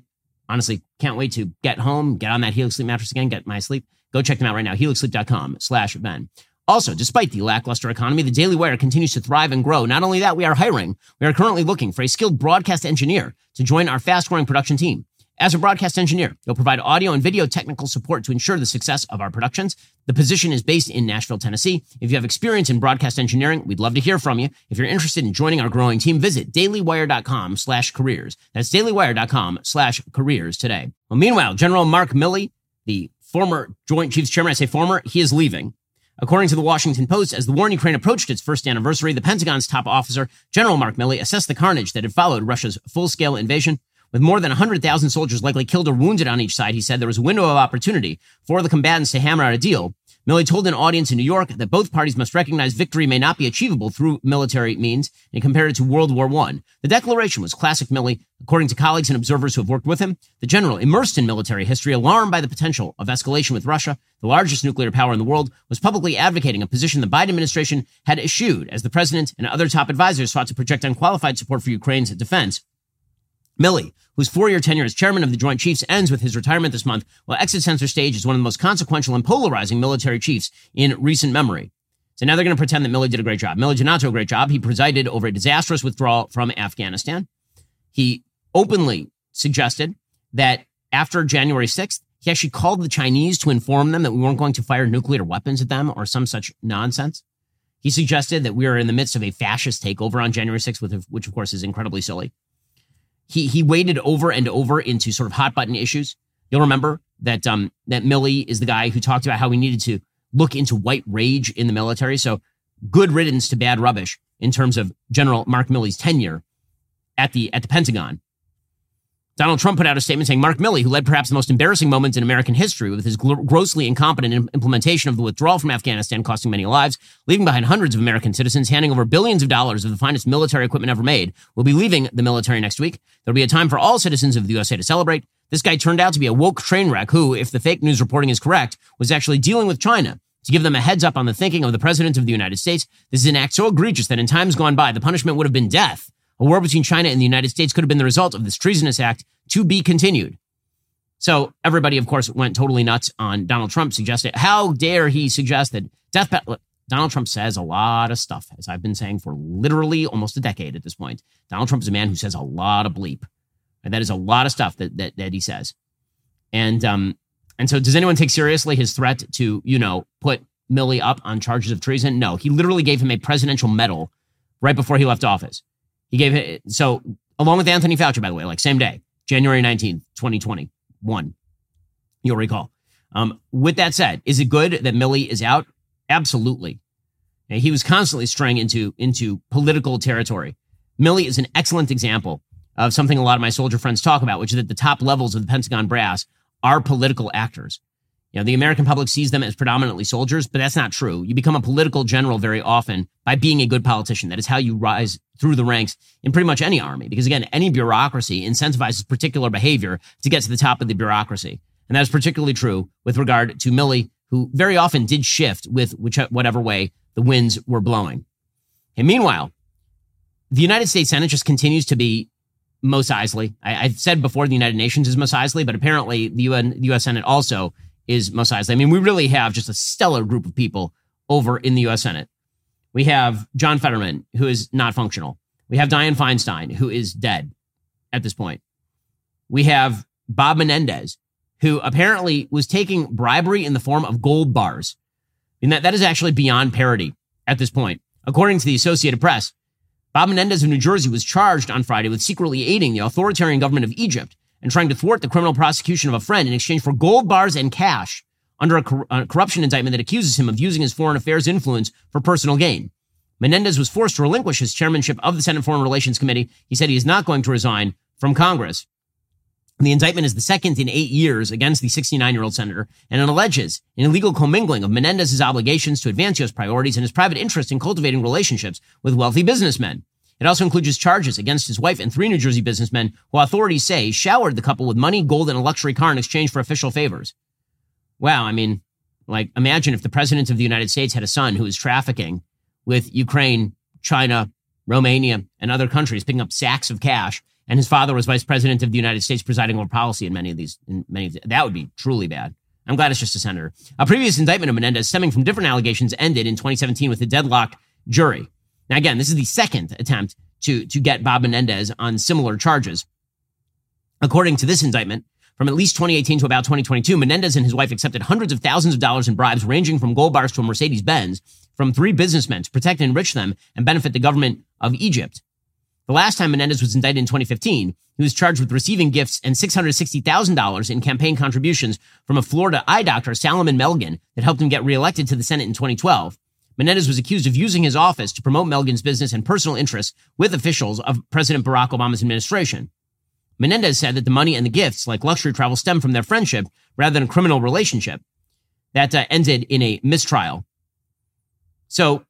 Honestly, can't wait to get home, get on that Helix Sleep mattress again, get my sleep. Go check them out right now, helixsleep.com/Ben. Also, despite the lackluster economy, the Daily Wire continues to thrive and grow. Not only that, we are hiring. We are currently looking for a skilled broadcast engineer to join our fast-growing production team. As a broadcast engineer, you'll provide audio and video technical support to ensure the success of our productions. The position is based in Nashville, Tennessee. If you have experience in broadcast engineering, we'd love to hear from you. If you're interested in joining our growing team, visit dailywire.com/careers. That's dailywire.com/careers today. Well, meanwhile, General Mark Milley, the former Joint Chiefs Chairman, I say former, he is leaving. According to the Washington Post, as the war in Ukraine approached its first anniversary, the Pentagon's top officer, General Mark Milley, assessed the carnage that had followed Russia's full-scale invasion. With more than 100,000 soldiers likely killed or wounded on each side, he said there was a window of opportunity for the combatants to hammer out a deal. Milley told an audience in New York that both parties must recognize victory may not be achievable through military means, and compared it to World War I. The declaration was classic Milley. According to colleagues and observers who have worked with him, the general, immersed in military history, alarmed by the potential of escalation with Russia, the largest nuclear power in the world, was publicly advocating a position the Biden administration had eschewed as the president and other top advisors sought to project unqualified support for Ukraine's defense. Milley, whose 4-year tenure as chairman of the Joint Chiefs ends with his retirement this month, will exit center stage as one of the most consequential and polarizing military chiefs in recent memory. So now they're going to pretend that Milley did a great job. Milley did not do a great job. He presided over a disastrous withdrawal from Afghanistan. He openly suggested that after January 6th, he actually called the Chinese to inform them that we weren't going to fire nuclear weapons at them or some such nonsense. He suggested that we are in the midst of a fascist takeover on January 6th, which, of course, is incredibly silly. He waded over and over into sort of hot button issues. You'll remember that that Milley is the guy who talked about how we needed to look into white rage in the military. So good riddance to bad rubbish in terms of General Mark Milley's tenure at the Pentagon. Donald Trump put out a statement saying Mark Milley, who led perhaps the most embarrassing moments in American history with his grossly incompetent implementation of the withdrawal from Afghanistan, costing many lives, leaving behind hundreds of American citizens, handing over billions of dollars of the finest military equipment ever made, will be leaving the military next week. There'll be a time for all citizens of the USA to celebrate. This guy turned out to be a woke train wreck who, if the fake news reporting is correct, was actually dealing with China to give them a heads up on the thinking of the President of the United States. This is an act so egregious that in times gone by, the punishment would have been death. A war between China and the United States could have been the result of this treasonous act, to be continued. So everybody, of course, went totally nuts on Donald Trump, suggested, how dare he suggest that death penalty. Donald Trump says a lot of stuff, as I've been saying for literally almost a decade at this point. Donald Trump is a man who says a lot of bleep. And that is a lot of stuff that he says. And so does anyone take seriously his threat to, put Milley up on charges of treason? No, he literally gave him a presidential medal right before he left office. He gave it, so along with Anthony Fauci, by the way, like same day, January 19th, 2021, you'll recall. With that said, is it good that Milley is out? Absolutely. And he was constantly straying into political territory. Milley is an excellent example of something a lot of my soldier friends talk about, which is that the top levels of the Pentagon brass are political actors. You know, the American public sees them as predominantly soldiers, but that's not true. You become a political general very often by being a good politician. That is how you rise through the ranks in pretty much any army. Because again, any bureaucracy incentivizes particular behavior to get to the top of the bureaucracy. And that is particularly true with regard to Milley, who very often did shift with whatever way the winds were blowing. And meanwhile, the United States Senate just continues to be Mos Eisley. I've said before the United Nations is Mos Eisley, but apparently the U.S. Senate also is Mos Eisley. I mean, we really have just a stellar group of people over in the U.S. Senate. We have John Fetterman, who is not functional. We have Dianne Feinstein, who is dead at this point. We have Bob Menendez, who apparently was taking bribery in the form of gold bars. And that is actually beyond parody at this point. According to the Associated Press, Bob Menendez of New Jersey was charged on Friday with secretly aiding the authoritarian government of Egypt and trying to thwart the criminal prosecution of a friend in exchange for gold bars and cash under a corruption indictment that accuses him of using his foreign affairs influence for personal gain. Menendez was forced to relinquish his chairmanship of the Senate Foreign Relations Committee. He said he is not going to resign from Congress. The indictment is the second in 8 years against the 69-year-old senator, and it alleges an illegal commingling of Menendez's obligations to advance U.S. priorities and his private interest in cultivating relationships with wealthy businessmen. It also includes charges against his wife and 3 New Jersey businessmen who authorities say showered the couple with money, gold, and a luxury car in exchange for official favors. Wow, I mean, like, imagine if the president of the United States had a son who was trafficking with Ukraine, China, Romania, and other countries, picking up sacks of cash, and his father was vice president of the United States, presiding over policy in many of these. That would be truly bad. I'm glad it's just a senator. A previous indictment of Menendez stemming from different allegations ended in 2017 with a deadlocked jury. Now, again, this is the second attempt to get Bob Menendez on similar charges. According to this indictment, from at least 2018 to about 2022, Menendez and his wife accepted hundreds of thousands of dollars in bribes, ranging from gold bars to a Mercedes-Benz, from 3 businessmen to protect and enrich them and benefit the government of Egypt. The last time Menendez was indicted in 2015, he was charged with receiving gifts and $660,000 in campaign contributions from a Florida eye doctor, Salomon Melgen, that helped him get reelected to the Senate in 2012. Menendez was accused of using his office to promote Melgen's business and personal interests with officials of President Barack Obama's administration. Menendez said that the money and the gifts, like luxury travel, stem from their friendship rather than a criminal relationship. That ended in a mistrial. So,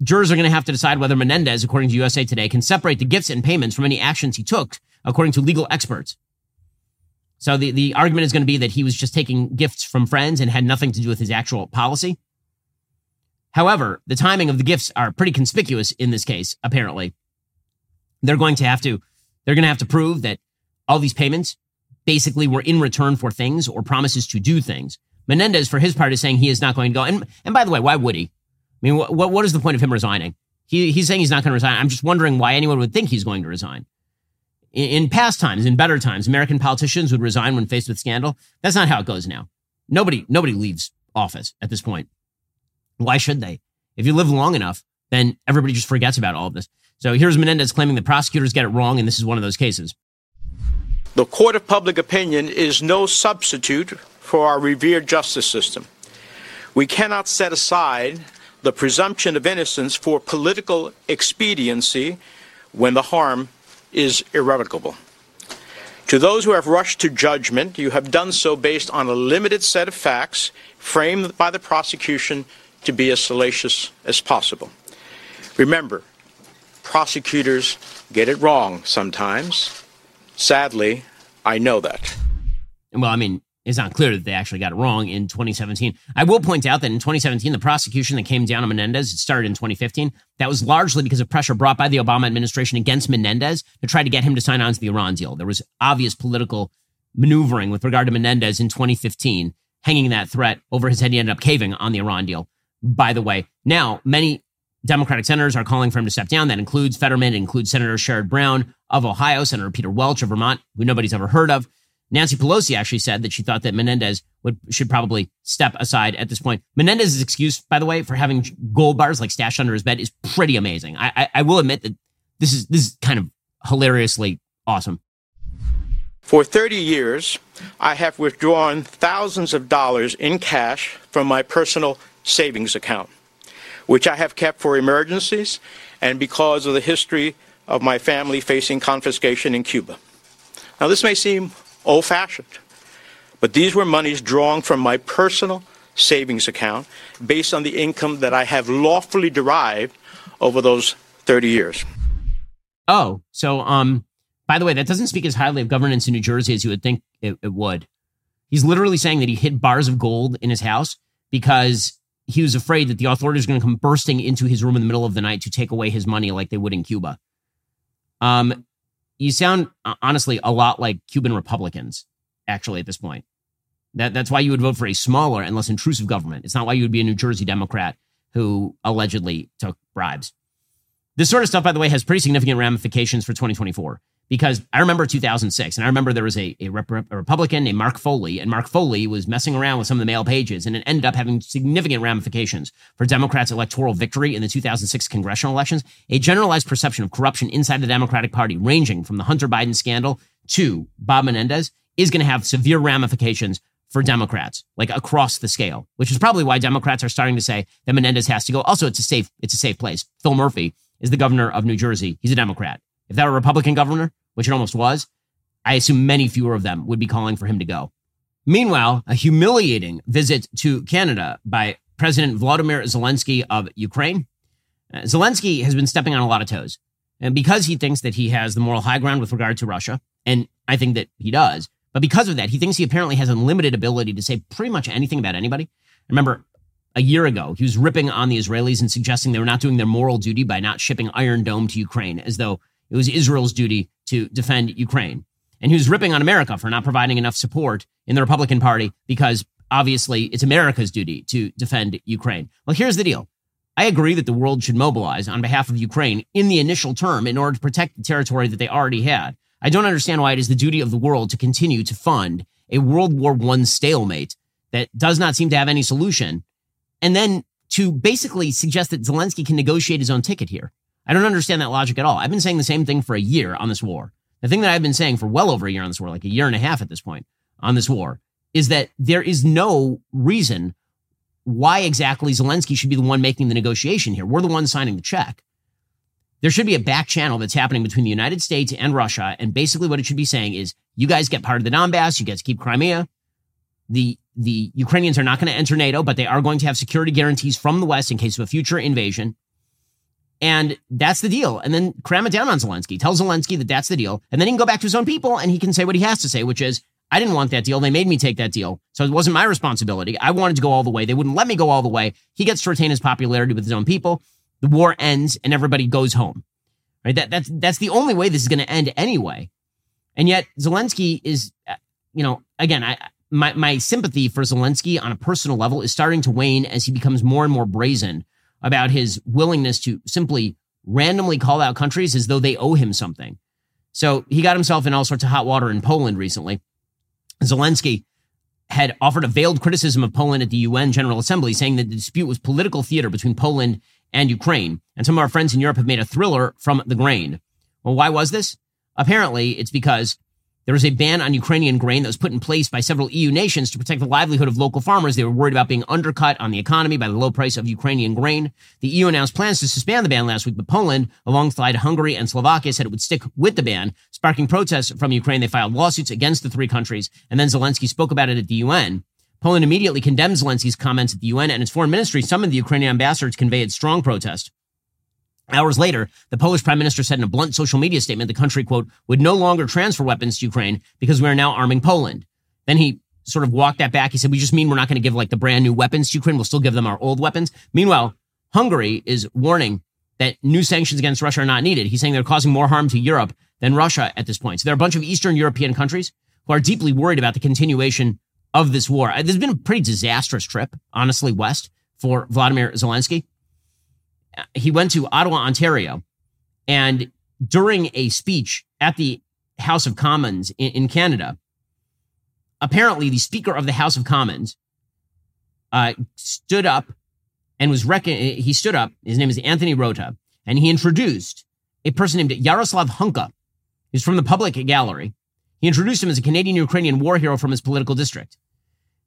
jurors are going to have to decide whether Menendez, according to USA Today, can separate the gifts and payments from any actions he took, according to legal experts. So the argument is going to be that he was just taking gifts from friends and had nothing to do with his actual policy. However, the timing of the gifts are pretty conspicuous in this case, apparently. They're going to have to prove that all these payments basically were in return for things or promises to do things. Menendez, for his part, is saying he is not going to go. And by the way, why would he? I mean, what is the point of him resigning? He's saying he's not going to resign. I'm just wondering why anyone would think he's going to resign. In past times, in better times, American politicians would resign when faced with scandal. That's not how it goes now. Nobody leaves office at this point. Why should they? If you live long enough, then everybody just forgets about all of this. So here's Menendez claiming the prosecutors get it wrong, and this is one of those cases. The court of public opinion is no substitute for our revered justice system. We cannot set aside the presumption of innocence for political expediency when the harm is irrevocable. To those who have rushed to judgment, you have done so based on a limited set of facts framed by the prosecution to be as salacious as possible. Remember, prosecutors get it wrong sometimes. Sadly, I know that. Well, I mean, it's not clear that they actually got it wrong in 2017. I will point out that in 2017, the prosecution that came down on Menendez, it started in 2015. That was largely because of pressure brought by the Obama administration against Menendez to try to get him to sign on to the Iran deal. There was obvious political maneuvering with regard to Menendez in 2015, hanging that threat over his head. He ended up caving on the Iran deal, by the way. Now, many Democratic senators are calling for him to step down. That includes Fetterman, it includes Senator Sherrod Brown of Ohio, Senator Peter Welch of Vermont, who nobody's ever heard of. Nancy Pelosi actually said that she thought that Menendez should probably step aside at this point. Menendez's excuse, by the way, for having gold bars like stashed under his bed is pretty amazing. I will admit that this is kind of hilariously awesome. For 30 years, I have withdrawn thousands of dollars in cash from my personal savings account, which I have kept for emergencies and because of the history of my family facing confiscation in Cuba. Now, this may seem old-fashioned, but these were monies drawn from my personal savings account based on the income that I have lawfully derived over those 30 years. Oh, so, by the way, that doesn't speak as highly of governance in New Jersey as you would think it would. He's literally saying that he hid bars of gold in his house because he was afraid that the authorities were going to come bursting into his room in the middle of the night to take away his money like they would in Cuba. You sound, honestly, a lot like Cuban Republicans, actually, at this point. That's why you would vote for a smaller and less intrusive government. It's not why you would be a New Jersey Democrat who allegedly took bribes. This sort of stuff, by the way, has pretty significant ramifications for 2024, because I remember 2006, and I remember there was a Republican named Mark Foley, and Mark Foley was messing around with some of the mail pages, and it ended up having significant ramifications for Democrats' electoral victory in the 2006 congressional elections, a generalized perception of corruption inside the Democratic Party, ranging from the Hunter Biden scandal to Bob Menendez, is going to have severe ramifications for Democrats, like across the scale, which is probably why Democrats are starting to say that Menendez has to go. Also, it's a safe place. Phil Murphy is the governor of New Jersey. He's a Democrat. If that were a Republican governor, which it almost was, I assume many fewer of them would be calling for him to go. Meanwhile, a humiliating visit to Canada by President Vladimir Zelensky of Ukraine. Zelensky has been stepping on a lot of toes, and because he thinks that he has the moral high ground with regard to Russia, and I think that he does, but because of that, he thinks he apparently has unlimited ability to say pretty much anything about anybody. Remember, a year ago, he was ripping on the Israelis and suggesting they were not doing their moral duty by not shipping Iron Dome to Ukraine, as though it was Israel's duty to defend Ukraine. And he was ripping on America for not providing enough support in the Republican Party because, obviously, it's America's duty to defend Ukraine. Well, here's the deal. I agree that the world should mobilize on behalf of Ukraine in the initial term in order to protect the territory that they already had. I don't understand why it is the duty of the world to continue to fund a World War I stalemate that does not seem to have any solution, and then to basically suggest that Zelensky can negotiate his own ticket here. I don't understand that logic at all. I've been saying the same thing for a year on this war. The thing that I've been saying for well over a year on this war, like a year and a half at this point on this war, is that there is no reason why exactly Zelensky should be the one making the negotiation here. We're the ones signing the check. There should be a back channel that's happening between the United States and Russia, and basically what it should be saying is, you guys get part of the Donbass, you guys keep Crimea. The Ukrainians are not going to enter NATO, but they are going to have security guarantees from the West in case of a future invasion. And that's the deal. And then cram it down on Zelensky. Tell Zelensky that that's the deal. And then he can go back to his own people and he can say what he has to say, which is, I didn't want that deal. They made me take that deal. So it wasn't my responsibility. I wanted to go all the way. They wouldn't let me go all the way. He gets to retain his popularity with his own people. The war ends and everybody goes home. Right? That's the only way this is going to end anyway. And yet Zelensky is, again, my sympathy for Zelensky on a personal level is starting to wane as he becomes more and more brazen about his willingness to simply randomly call out countries as though they owe him something. So he got himself in all sorts of hot water in Poland recently. Zelensky had offered a veiled criticism of Poland at the UN General Assembly, saying that the dispute was political theater between Poland and Ukraine. And some of our friends in Europe have made a thriller from the grain. Well, why was this? Apparently, it's because there was a ban on Ukrainian grain that was put in place by several EU nations to protect the livelihood of local farmers. They were worried about being undercut on the economy by the low price of Ukrainian grain. The EU announced plans to suspend the ban last week, but Poland, alongside Hungary and Slovakia, said it would stick with the ban, sparking protests from Ukraine. They filed lawsuits against the three countries, and then Zelensky spoke about it at the UN. Poland immediately condemned Zelensky's comments at the UN, and its foreign ministry summoned the Ukrainian ambassador to convey its strong protest. Hours later, the Polish prime minister said in a blunt social media statement the country, quote, would no longer transfer weapons to Ukraine because we are now arming Poland. Then he sort of walked that back. He said, we just mean we're not going to give like the brand new weapons to Ukraine. We'll still give them our old weapons. Meanwhile, Hungary is warning that new sanctions against Russia are not needed. He's saying they're causing more harm to Europe than Russia at this point. So there are a bunch of Eastern European countries who are deeply worried about the continuation of this war. This has been a pretty disastrous trip, honestly, west for Vladimir Zelensky. He went to Ottawa, Ontario, and during a speech at the House of Commons in Canada, apparently the Speaker of the House of Commons stood up and he stood up. His name is Anthony Rota, and he introduced a person named Yaroslav Hunka, who's from the public gallery. He introduced him as a Canadian-Ukrainian war hero from his political district.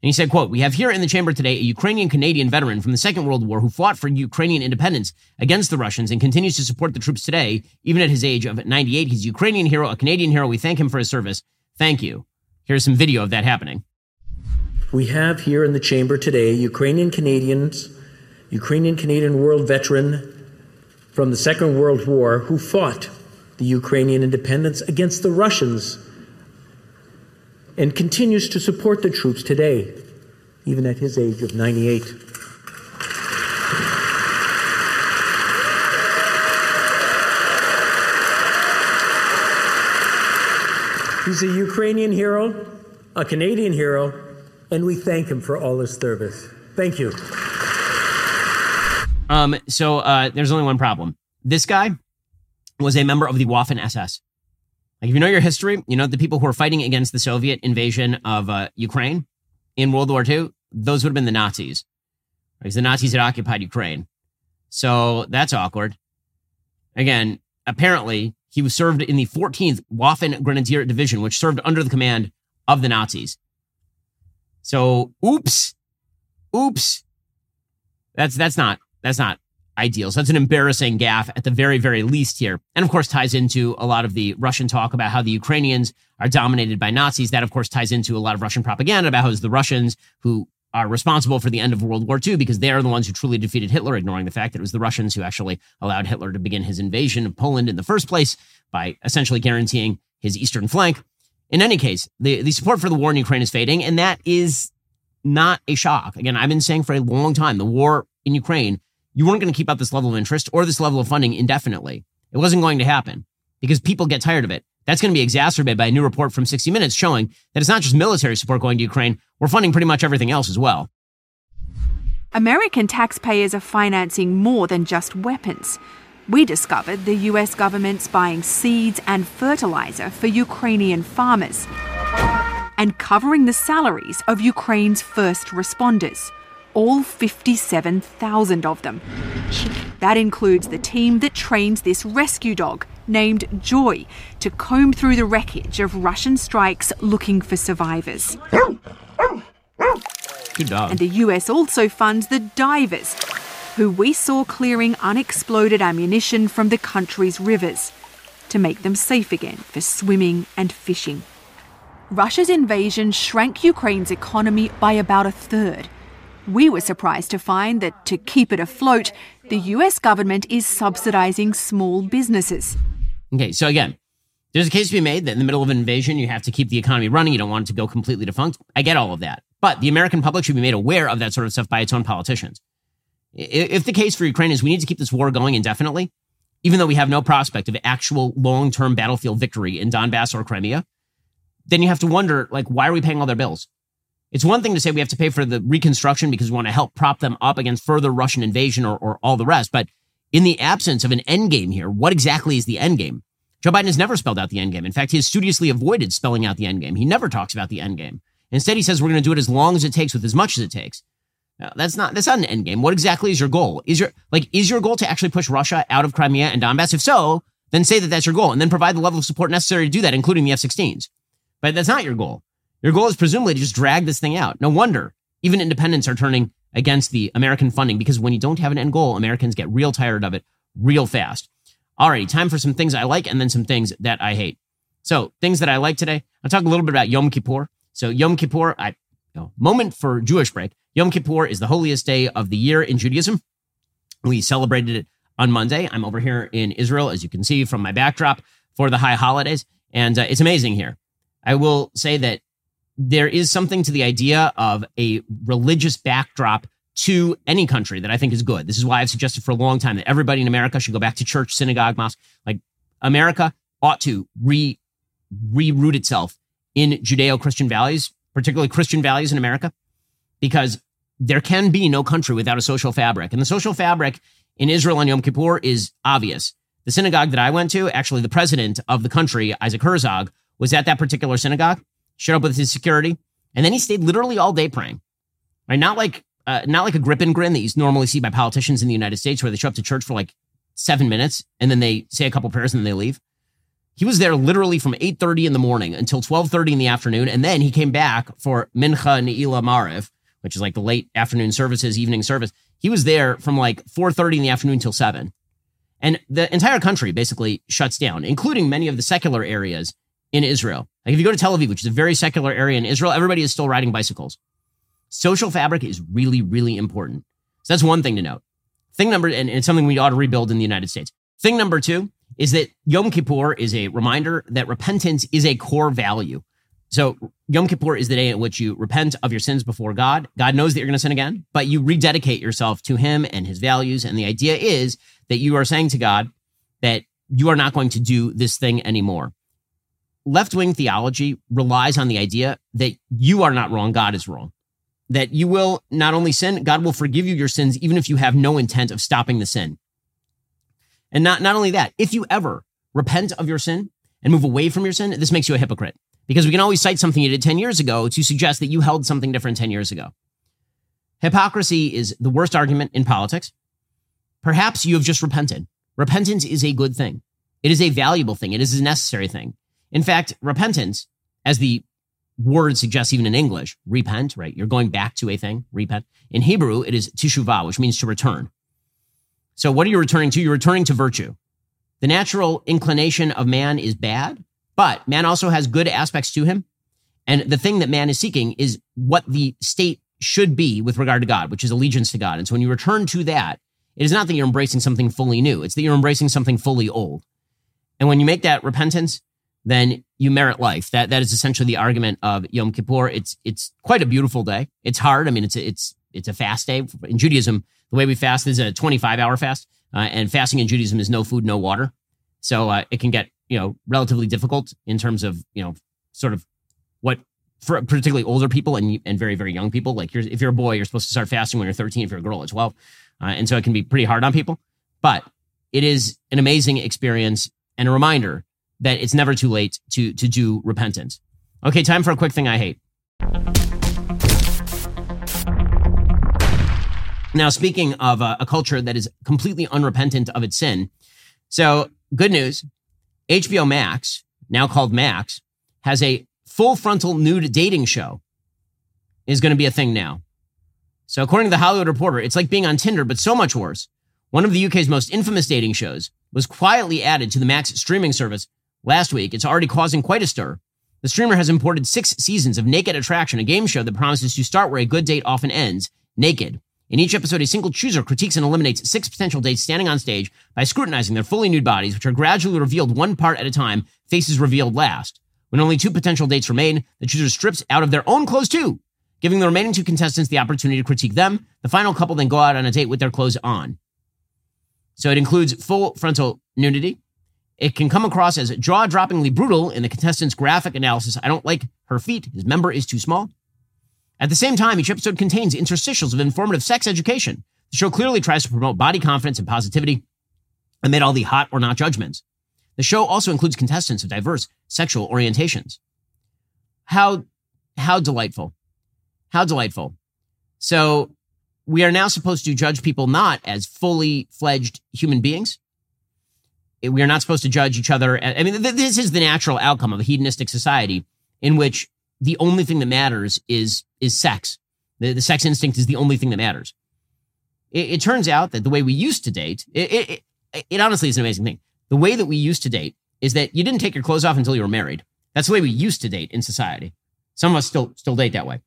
And he said, quote, "We have here in the chamber today a Ukrainian-Canadian veteran from the Second World War who fought for Ukrainian independence against the Russians and continues to support the troops today, even at his age of 98. He's a Ukrainian hero, a Canadian hero. We thank him for his service. Thank you." Here's some video of that happening. "We have here in the chamber today Ukrainian-Canadian world veteran from the Second World War who fought the Ukrainian independence against the Russians and continues to support the troops today, even at his age of 98. He's a Ukrainian hero, a Canadian hero, and we thank him for all his service. Thank you." There's only one problem. This guy was a member of the Waffen SS. Like, if you know your history, you know the people who were fighting against the Soviet invasion of Ukraine in World War II, those would have been the Nazis, because the Nazis had occupied Ukraine. So that's awkward. Again, apparently, he was served in the 14th Waffen Grenadier Division, which served under the command of the Nazis. So, oops. That's not ideal. So that's an embarrassing gaffe at the very, very least here. And of course, ties into a lot of the Russian talk about how the Ukrainians are dominated by Nazis. That, of course, ties into a lot of Russian propaganda about how it's the Russians who are responsible for the end of World War II because they are the ones who truly defeated Hitler, ignoring the fact that it was the Russians who actually allowed Hitler to begin his invasion of Poland in the first place by essentially guaranteeing his eastern flank. In any case, the support for the war in Ukraine is fading, and that is not a shock. Again, I've been saying for a long time, the war in Ukraine, you weren't going to keep up this level of interest or this level of funding indefinitely. It wasn't going to happen because people get tired of it. That's going to be exacerbated by a new report from 60 Minutes showing that it's not just military support going to Ukraine. We're funding pretty much everything else as well. American taxpayers are financing more than just weapons. We discovered the US government's buying seeds and fertilizer for Ukrainian farmers and covering the salaries of Ukraine's first responders. All 57,000 of them. That includes the team that trains this rescue dog, named Joy, to comb through the wreckage of Russian strikes looking for survivors. Good dog. And the US also funds the divers, who we saw clearing unexploded ammunition from the country's rivers to make them safe again for swimming and fishing. Russia's invasion shrank Ukraine's economy by about a third. We were surprised to find that to keep it afloat, the US government is subsidizing small businesses. Okay, so again, there's a case to be made that in the middle of an invasion, you have to keep the economy running. You don't want it to go completely defunct. I get all of that. But the American public should be made aware of that sort of stuff by its own politicians. If the case for Ukraine is we need to keep this war going indefinitely, even though we have no prospect of actual long-term battlefield victory in Donbass or Crimea, then you have to wonder, like, why are we paying all their bills? It's one thing to say we have to pay for the reconstruction because we want to help prop them up against further Russian invasion or all the rest. But in the absence of an endgame here, what exactly is the endgame? Joe Biden has never spelled out the endgame. In fact, he has studiously avoided spelling out the endgame. He never talks about the endgame. Instead, he says we're going to do it as long as it takes with as much as it takes. Now, that's not an endgame. What exactly is your goal? Is your goal to actually push Russia out of Crimea and Donbass? If so, then say that that's your goal and then provide the level of support necessary to do that, including the F-16s. But that's not your goal. Your goal is presumably to just drag this thing out. No wonder even independents are turning against the American funding, because when you don't have an end goal, Americans get real tired of it real fast. All right, time for some things I like and then some things that I hate. So things that I like today, I'll talk a little bit about Yom Kippur. So Yom Kippur, moment for Jewish break. Yom Kippur is the holiest day of the year in Judaism. We celebrated it on Monday. I'm over here in Israel, as you can see from my backdrop, for the high holidays. And it's amazing here. I will say that there is something to the idea of a religious backdrop to any country that I think is good. This is why I've suggested for a long time that everybody in America should go back to church, synagogue, mosque. Like, America ought to reroot itself in Judeo-Christian values, particularly Christian values in America, because there can be no country without a social fabric. And the social fabric in Israel on Yom Kippur is obvious. The synagogue that I went to, actually the president of the country, Isaac Herzog, was at that particular synagogue. Showed up with his security And then he stayed literally all day praying, right? Not like a grip and grin that you normally see by politicians in the United States, where they show up to church for like 7 minutes and then they say a couple prayers and then they leave. He was there literally from 8:30 in the morning until 12:30 in the afternoon. And then he came back for Mincha Ne'ilah Maariv, which is like the late afternoon services, evening service. He was there from like 4:30 in the afternoon till 7. And the entire country basically shuts down, including many of the secular areas in Israel. Like if you go to Tel Aviv, which is a very secular area in Israel, everybody is still riding bicycles. Social fabric is really, really important. So that's one thing to note. Thing number, and it's something we ought to rebuild in the United States. Thing number two is that Yom Kippur is a reminder that repentance is a core value. So Yom Kippur is the day in which you repent of your sins before God. God knows that you're going to sin again, but you rededicate yourself to him and his values. And the idea is that you are saying to God that you are not going to do this thing anymore. Left-wing theology relies on the idea that you are not wrong, God is wrong. That you will not only sin, God will forgive you your sins, even if you have no intent of stopping the sin. And not only that, if you ever repent of your sin and move away from your sin, this makes you a hypocrite, because we can always cite something you did 10 years ago to suggest that you held something different 10 years ago. Hypocrisy is the worst argument in politics. Perhaps you have just repented. Repentance is a good thing. It is a valuable thing. It is a necessary thing. In fact, repentance, as the word suggests even in English, repent, right? You're going back to a thing, repent. In Hebrew, it is teshuvah, which means to return. So what are you returning to? You're returning to virtue. The natural inclination of man is bad, but man also has good aspects to him. And the thing that man is seeking is what the state should be with regard to God, which is allegiance to God. And so when you return to that, it is not that you're embracing something fully new. It's that you're embracing something fully old. And when you make that repentance, then you merit life. That is essentially the argument of Yom Kippur. It's quite a beautiful day. It's hard. I mean, it's a fast day. In Judaism, the way we fast is a 25-hour fast, and fasting in Judaism is no food, no water. So it can get, relatively difficult in terms of, sort of what, for particularly older people and very, very young people. Like if you're a boy, you're supposed to start fasting when you're 13. If you're a girl, at 12. And so it can be pretty hard on people. But it is an amazing experience and a reminder that it's never too late to do repentance. Okay, time for a quick thing I hate. Now, speaking of a culture that is completely unrepentant of its sin, so good news, HBO Max, now called Max, has a full frontal nude dating show. Is going to be a thing now. So according to The Hollywood Reporter, it's like being on Tinder, but so much worse. One of the UK's most infamous dating shows was quietly added to the Max streaming service last week. It's already causing quite a stir. The streamer has imported 6 seasons of Naked Attraction, a game show that promises to start where a good date often ends, naked. In each episode, a single chooser critiques and eliminates 6 potential dates standing on stage by scrutinizing their fully nude bodies, which are gradually revealed one part at a time, faces revealed last. When only 2 potential dates remain, the chooser strips out of their own clothes too, giving the remaining 2 contestants the opportunity to critique them. The final couple then go out on a date with their clothes on. So it includes full frontal nudity. It can come across as jaw-droppingly brutal in the contestant's graphic analysis. I don't like her feet. His member is too small. At the same time, each episode contains interstitials of informative sex education. The show clearly tries to promote body confidence and positivity amid all the hot or not judgments. The show also includes contestants of diverse sexual orientations. How delightful. How delightful. So we are now supposed to judge people not as fully fledged human beings. We are not supposed to judge each other. I mean, this is the natural outcome of a hedonistic society in which the only thing that matters is sex. The sex instinct is the only thing that matters. It turns out that the way we used to date, it honestly is an amazing thing. The way that we used to date is that you didn't take your clothes off until you were married. That's the way we used to date in society. Some of us still date that way.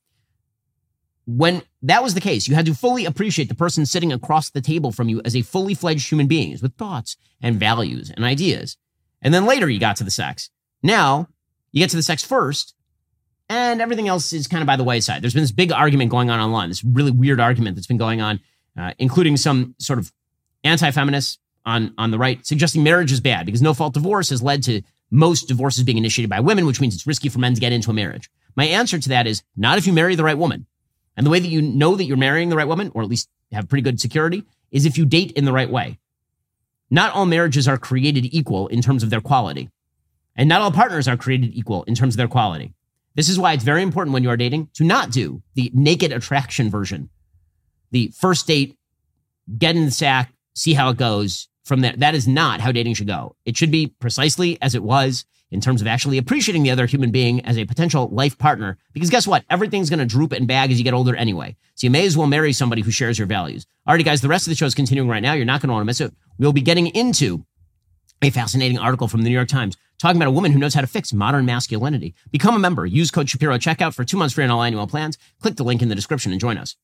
When that was the case, you had to fully appreciate the person sitting across the table from you as a fully fledged human being with thoughts and values and ideas. And then later you got to the sex. Now you get to the sex first and everything else is kind of by the wayside. There's been this big argument going on online, this really weird argument that's been going on, including some sort of anti-feminists on the right suggesting marriage is bad because no-fault divorce has led to most divorces being initiated by women, which means it's risky for men to get into a marriage. My answer to that is not if you marry the right woman. And the way that you know that you're marrying the right woman, or at least have pretty good security, is if you date in the right way. Not all marriages are created equal in terms of their quality. And not all partners are created equal in terms of their quality. This is why it's very important when you are dating to not do the naked attraction version. The first date, get in the sack, see how it goes from there. That is not how dating should go. It should be precisely as it was in terms of actually appreciating the other human being as a potential life partner. Because guess what? Everything's going to droop and bag as you get older anyway. So you may as well marry somebody who shares your values. All right, guys, the rest of the show is continuing right now. You're not going to want to miss it. We'll be getting into a fascinating article from the New York Times talking about a woman who knows how to fix modern masculinity. Become a member. Use code Shapiro at checkout for 2 months free on all annual plans. Click the link in the description and join us.